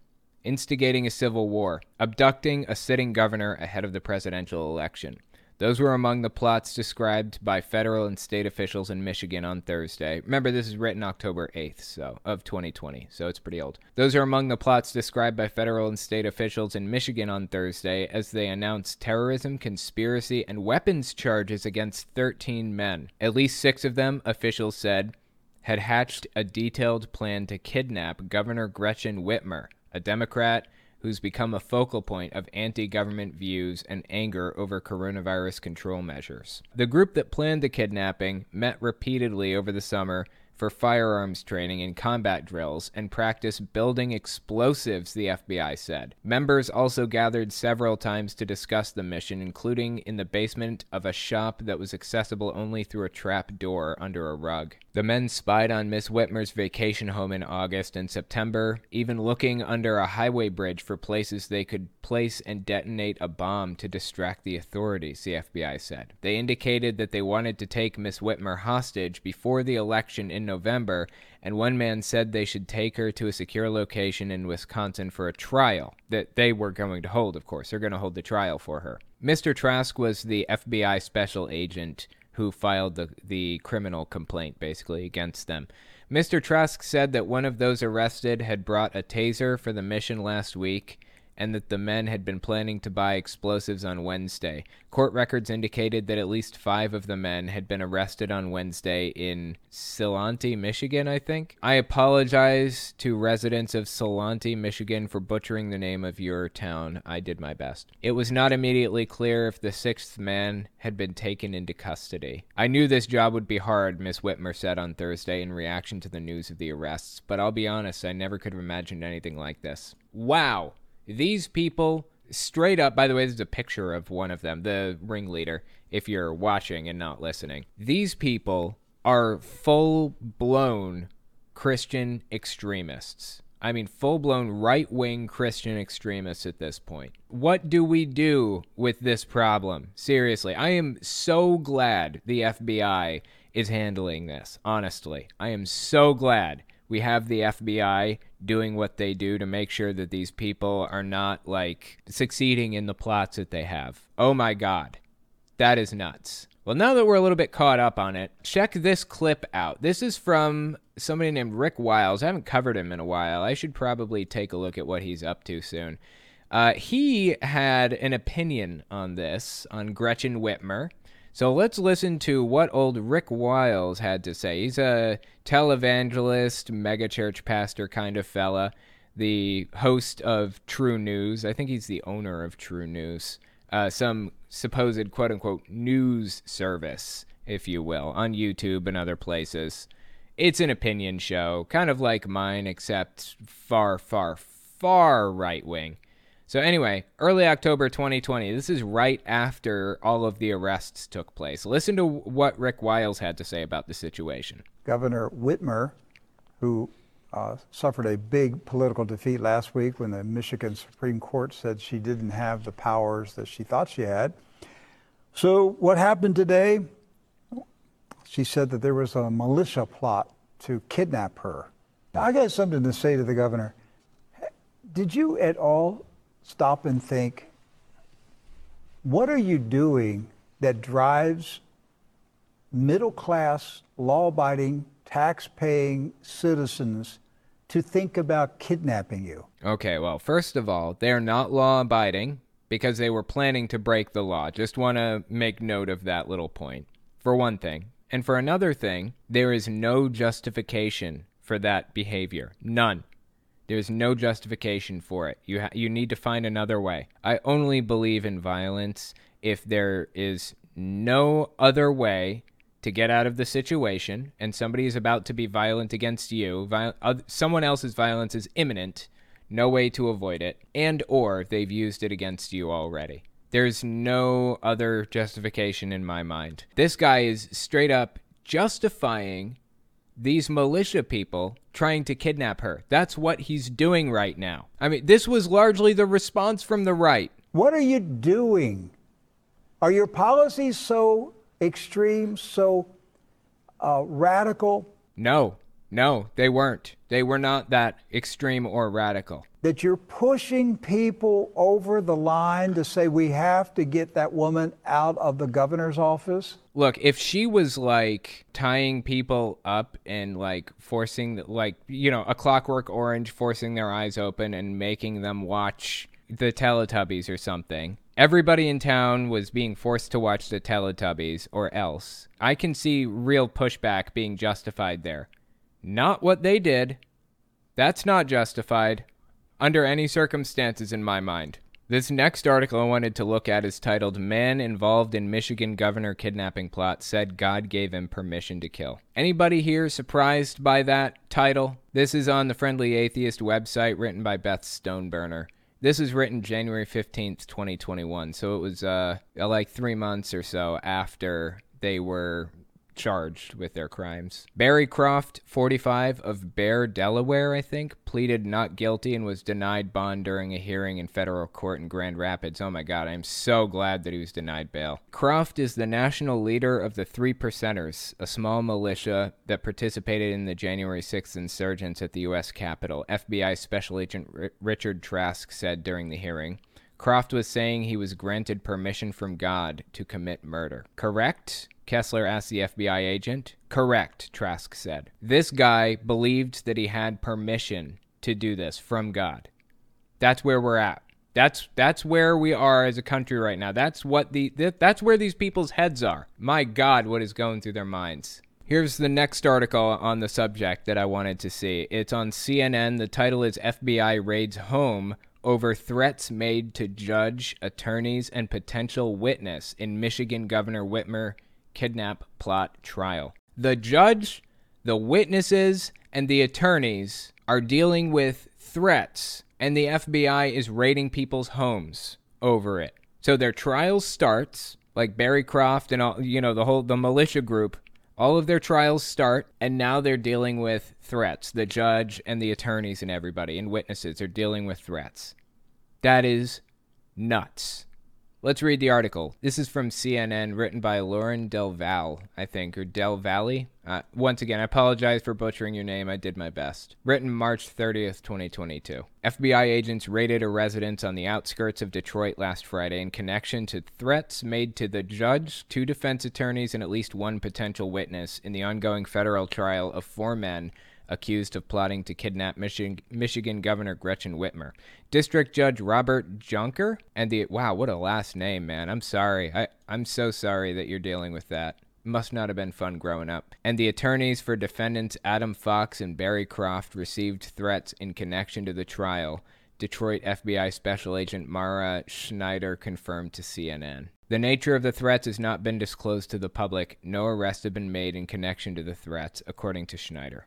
instigating a civil war, abducting a sitting governor ahead of the presidential election. Those were among the plots described by federal and state officials in Michigan on Thursday. Remember, this is written October eighth, so of twenty twenty, so it's pretty old. Those are among the plots described by federal and state officials in Michigan on Thursday as they announced terrorism, conspiracy, and weapons charges against thirteen men. At least six of them, officials said, had hatched a detailed plan to kidnap Governor Gretchen Whitmer, a Democrat who's become a focal point of anti-government views and anger over coronavirus control measures. The group that planned the kidnapping met repeatedly over the summer for firearms training and combat drills and practiced building explosives, the F B I said. Members also gathered several times to discuss the mission, including in the basement of a shop that was accessible only through a trap door under a rug. The men spied on Miss Whitmer's vacation home in August and September, even looking under a highway bridge for places they could place and detonate a bomb to distract the authorities, the F B I said. They indicated that they wanted to take Miss Whitmer hostage before the election in November, and one man said they should take her to a secure location in Wisconsin for a trial that they were going to hold, of course. They're going to hold the trial for her. Mister Trask was the F B I special agent who filed the, the criminal complaint, basically, against them. Mister Trask said that one of those arrested had brought a taser for the mission last week and that the men had been planning to buy explosives on Wednesday. Court records indicated that at least five of the men had been arrested on Wednesday in Silonte, Michigan, I think. I apologize to residents of Silonte, Michigan for butchering the name of your town. I did my best. It was not immediately clear if the sixth man had been taken into custody. I knew this job would be hard, Miss Whitmer said on Thursday in reaction to the news of the arrests, but I'll be honest, I never could have imagined anything like this. Wow. These people straight up, by the way, there's a picture of one of them, the ringleader, if you're watching and not listening. These people are full-blown Christian extremists. I mean, full-blown right-wing Christian extremists at this point. What do we do with this problem? Seriously, I am so glad the F B I is handling this, honestly. I am so glad we have the F B I doing what they do to make sure that these people are not, like, succeeding in the plots that they have. Oh, my God. That is nuts. Well, now that we're a little bit caught up on it, check this clip out. This is from somebody named Rick Wiles. I haven't covered him in a while. I should probably take a look at what he's up to soon. Uh, he had an opinion on this, on Gretchen Whitmer. So let's listen to what old Rick Wiles had to say. He's a televangelist, megachurch pastor kind of fella, the host of True News. I think he's the owner of True News, uh, some supposed quote-unquote news service, if you will, on YouTube and other places. It's an opinion show, kind of like mine, except far, far, far right-wing. So anyway, early October twenty twenty, this is right after all of the arrests took place. Listen to what Rick Wiles had to say about the situation. Governor Whitmer, who uh, suffered a big political defeat last week when the Michigan Supreme Court said she didn't have the powers that she thought she had. So what happened today? She said that there was a militia plot to kidnap her. Now, I got something to say to the governor. Did you at all stop and think, what are you doing that drives middle-class, law-abiding, tax-paying citizens to think about kidnapping you? Okay, well, first of all, they're not law-abiding because they were planning to break the law. Just want to make note of that little point, for one thing. And for another thing, there is no justification for that behavior. None. There's no justification for it. You ha- you need to find another way. I only believe in violence if there is no other way to get out of the situation and somebody is about to be violent against you. Viol- other- someone else's violence is imminent, no way to avoid it, and or they've used it against you already. There's no other justification in my mind. This guy is straight up justifying these militia people trying to kidnap her. That's what he's doing right now. I mean, this was largely the response from the right. What are you doing? Are your policies so extreme, so uh, radical? No, no, they weren't. They were not that extreme or radical. That you're pushing people over the line to say we have to get that woman out of the governor's office? Look, if she was, like, tying people up and, like, forcing, like, you know, a Clockwork Orange, forcing their eyes open and making them watch the Teletubbies or something, everybody in town was being forced to watch the Teletubbies or else, I can see real pushback being justified there. Not what they did. That's not justified under any circumstances in my mind. This next article I wanted to look at is titled, Man Involved in Michigan Governor Kidnapping Plot Said God Gave Him Permission to Kill. Anybody here surprised by that title? This is on the Friendly Atheist website, written by Beth Stoneburner. This is written January fifteenth, twenty twenty-one, so it was uh, like three months or so after they were charged with their crimes. Barry Croft, forty-five, of Bear, Delaware, I think, pleaded not guilty and was denied bond during a hearing in federal court in Grand Rapids. Oh my God, I am so glad that he was denied bail. Croft is the national leader of the Three Percenters, a small militia that participated in the January sixth insurgents at the U S Capitol, F B I Special Agent R- Richard Trask said during the hearing. Croft was saying he was granted permission from God to commit murder. Correct? Kessler asked the F B I agent. Correct, Trask said. This guy believed that he had permission to do this from God. That's where we're at. That's that's where we are as a country right now. That's what the th- that's where these people's heads are. My God, what is going through their minds? Here's the next article on the subject that I wanted to see. It's on C N N. The title is F B I Raids Home Over Threats Made to Judge, Attorneys, and Potential Witness in Michigan Governor Whitmer Kidnap Plot Trial. The judge, the witnesses, and the attorneys are dealing with threats, and the F B I is raiding people's homes over it. So their trial starts, like Barry Croft and all, you know, the whole the militia group. All of their trials start, and now they're dealing with threats. The judge and the attorneys and everybody and witnesses are dealing with threats. That is nuts. Let's read the article. This is from C N N, written by Lauren Delval, I think, or Del Valle. Uh, once again, I apologize for butchering your name. I did my best. Written March thirtieth, twenty twenty-two. F B I agents raided a residence on the outskirts of Detroit last Friday in connection to threats made to the judge, two defense attorneys, and at least one potential witness in the ongoing federal trial of four men accused of plotting to kidnap Michi- Michigan Governor Gretchen Whitmer. District Judge Robert Junker and the... Wow, what a last name, man. I'm sorry. I, I'm so sorry that you're dealing with that. Must not have been fun growing up. And the attorneys for defendants Adam Fox and Barry Croft received threats in connection to the trial, Detroit F B I Special Agent Mara Schneider confirmed to C N N. The nature of the threats has not been disclosed to the public. No arrests have been made in connection to the threats, according to Schneider.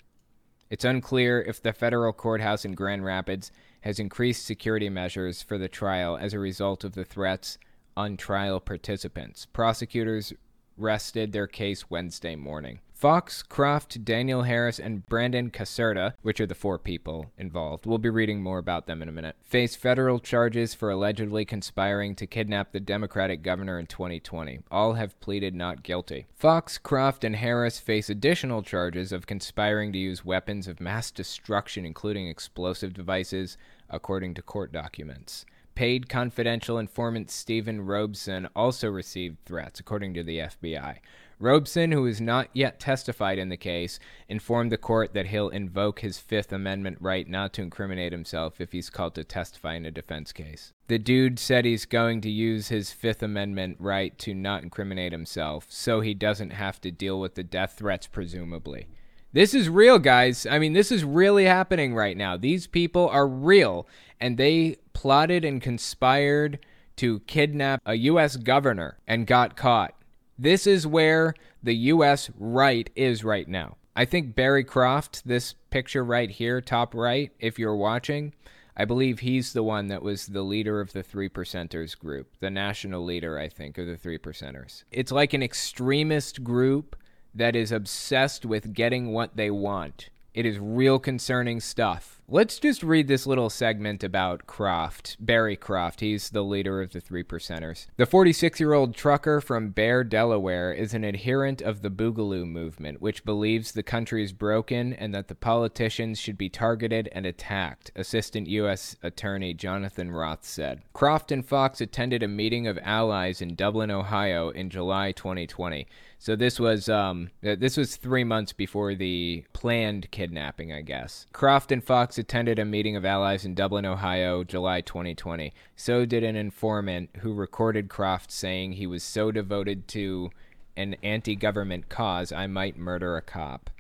It's unclear if the federal courthouse in Grand Rapids has increased security measures for the trial as a result of the threats on trial participants. Prosecutors rested their case Wednesday morning. Fox, Croft, Daniel Harris, and Brandon Caserta, which are the four people involved, we'll be reading more about them in a minute, face federal charges for allegedly conspiring to kidnap the Democratic governor in twenty twenty. All have pleaded not guilty. Fox, Croft, and Harris face additional charges of conspiring to use weapons of mass destruction, including explosive devices, according to court documents. Paid confidential informant Stephen Robeson also received threats, according to the F B I. Robeson, who has not yet testified in the case, informed the court that he'll invoke his Fifth Amendment right not to incriminate himself if he's called to testify in a defense case. The dude said he's going to use his Fifth Amendment right to not incriminate himself, so he doesn't have to deal with the death threats, presumably. This is real, guys. I mean, this is really happening right now. These people are real, and they plotted and conspired to kidnap a U S governor and got caught. This is where the U S right is right now. I think Barry Croft, this picture right here, top right, if you're watching, I believe he's the one that was the leader of the Three Percenters group, the national leader, I think, of the Three Percenters. It's like an extremist group that is obsessed with getting what they want. It is real concerning stuff. Let's just read this little segment about Croft, Barry Croft. He's the leader of the Three Percenters. The forty-six-year-old trucker from Bear, Delaware, is an adherent of the Boogaloo movement, which believes the country is broken and that the politicians should be targeted and attacked, Assistant U S Attorney Jonathan Roth said. Croft and Fox attended a meeting of allies in Dublin, Ohio in July twenty twenty. So this was um, this was three months before the planned kidnapping, I guess. Croft and Fox attended a meeting of allies in Dublin, Ohio, July twenty twenty. So did an informant who recorded Croft saying he was so devoted to an anti-government cause, I might murder a cop.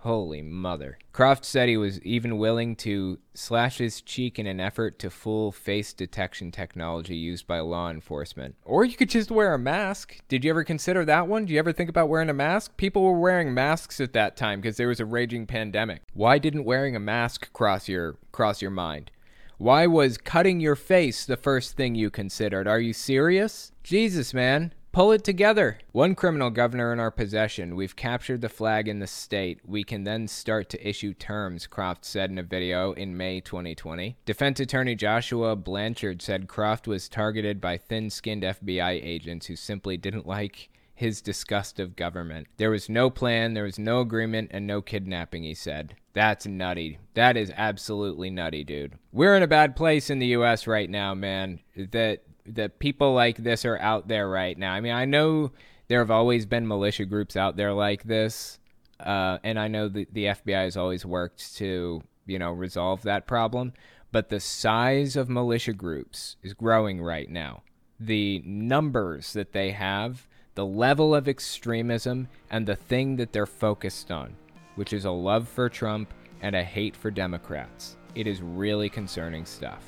Holy mother. Croft said he was even willing to slash his cheek in an effort to fool face detection technology used by law enforcement. Or you could just wear a mask. Did you ever consider that one? Do you ever think about wearing a mask? People were wearing masks at that time because there was a raging pandemic. Why didn't wearing a mask cross your cross your mind? Why was cutting your face the first thing you considered? Are you serious? Jesus, man. Pull it together. One criminal governor in our possession. We've captured the flag in the state. We can then start to issue terms, Croft said in a video in May twenty twenty. Defense attorney Joshua Blanchard said Croft was targeted by thin-skinned F B I agents who simply didn't like his disgust of government. There was no plan, there was no agreement, and no kidnapping, he said. That's nutty. That is absolutely nutty, dude. We're in a bad place in the U S right now, man. That... that people like this are out there right now. I mean, I know there have always been militia groups out there like this, uh, and I know the, the F B I has always worked to, you know, resolve that problem, but the size of militia groups is growing right now. The numbers that they have, the level of extremism, and the thing that they're focused on, which is a love for Trump and a hate for Democrats. It is really concerning stuff.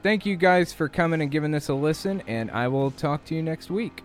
Thank you guys for coming and giving this a listen, and I will talk to you next week.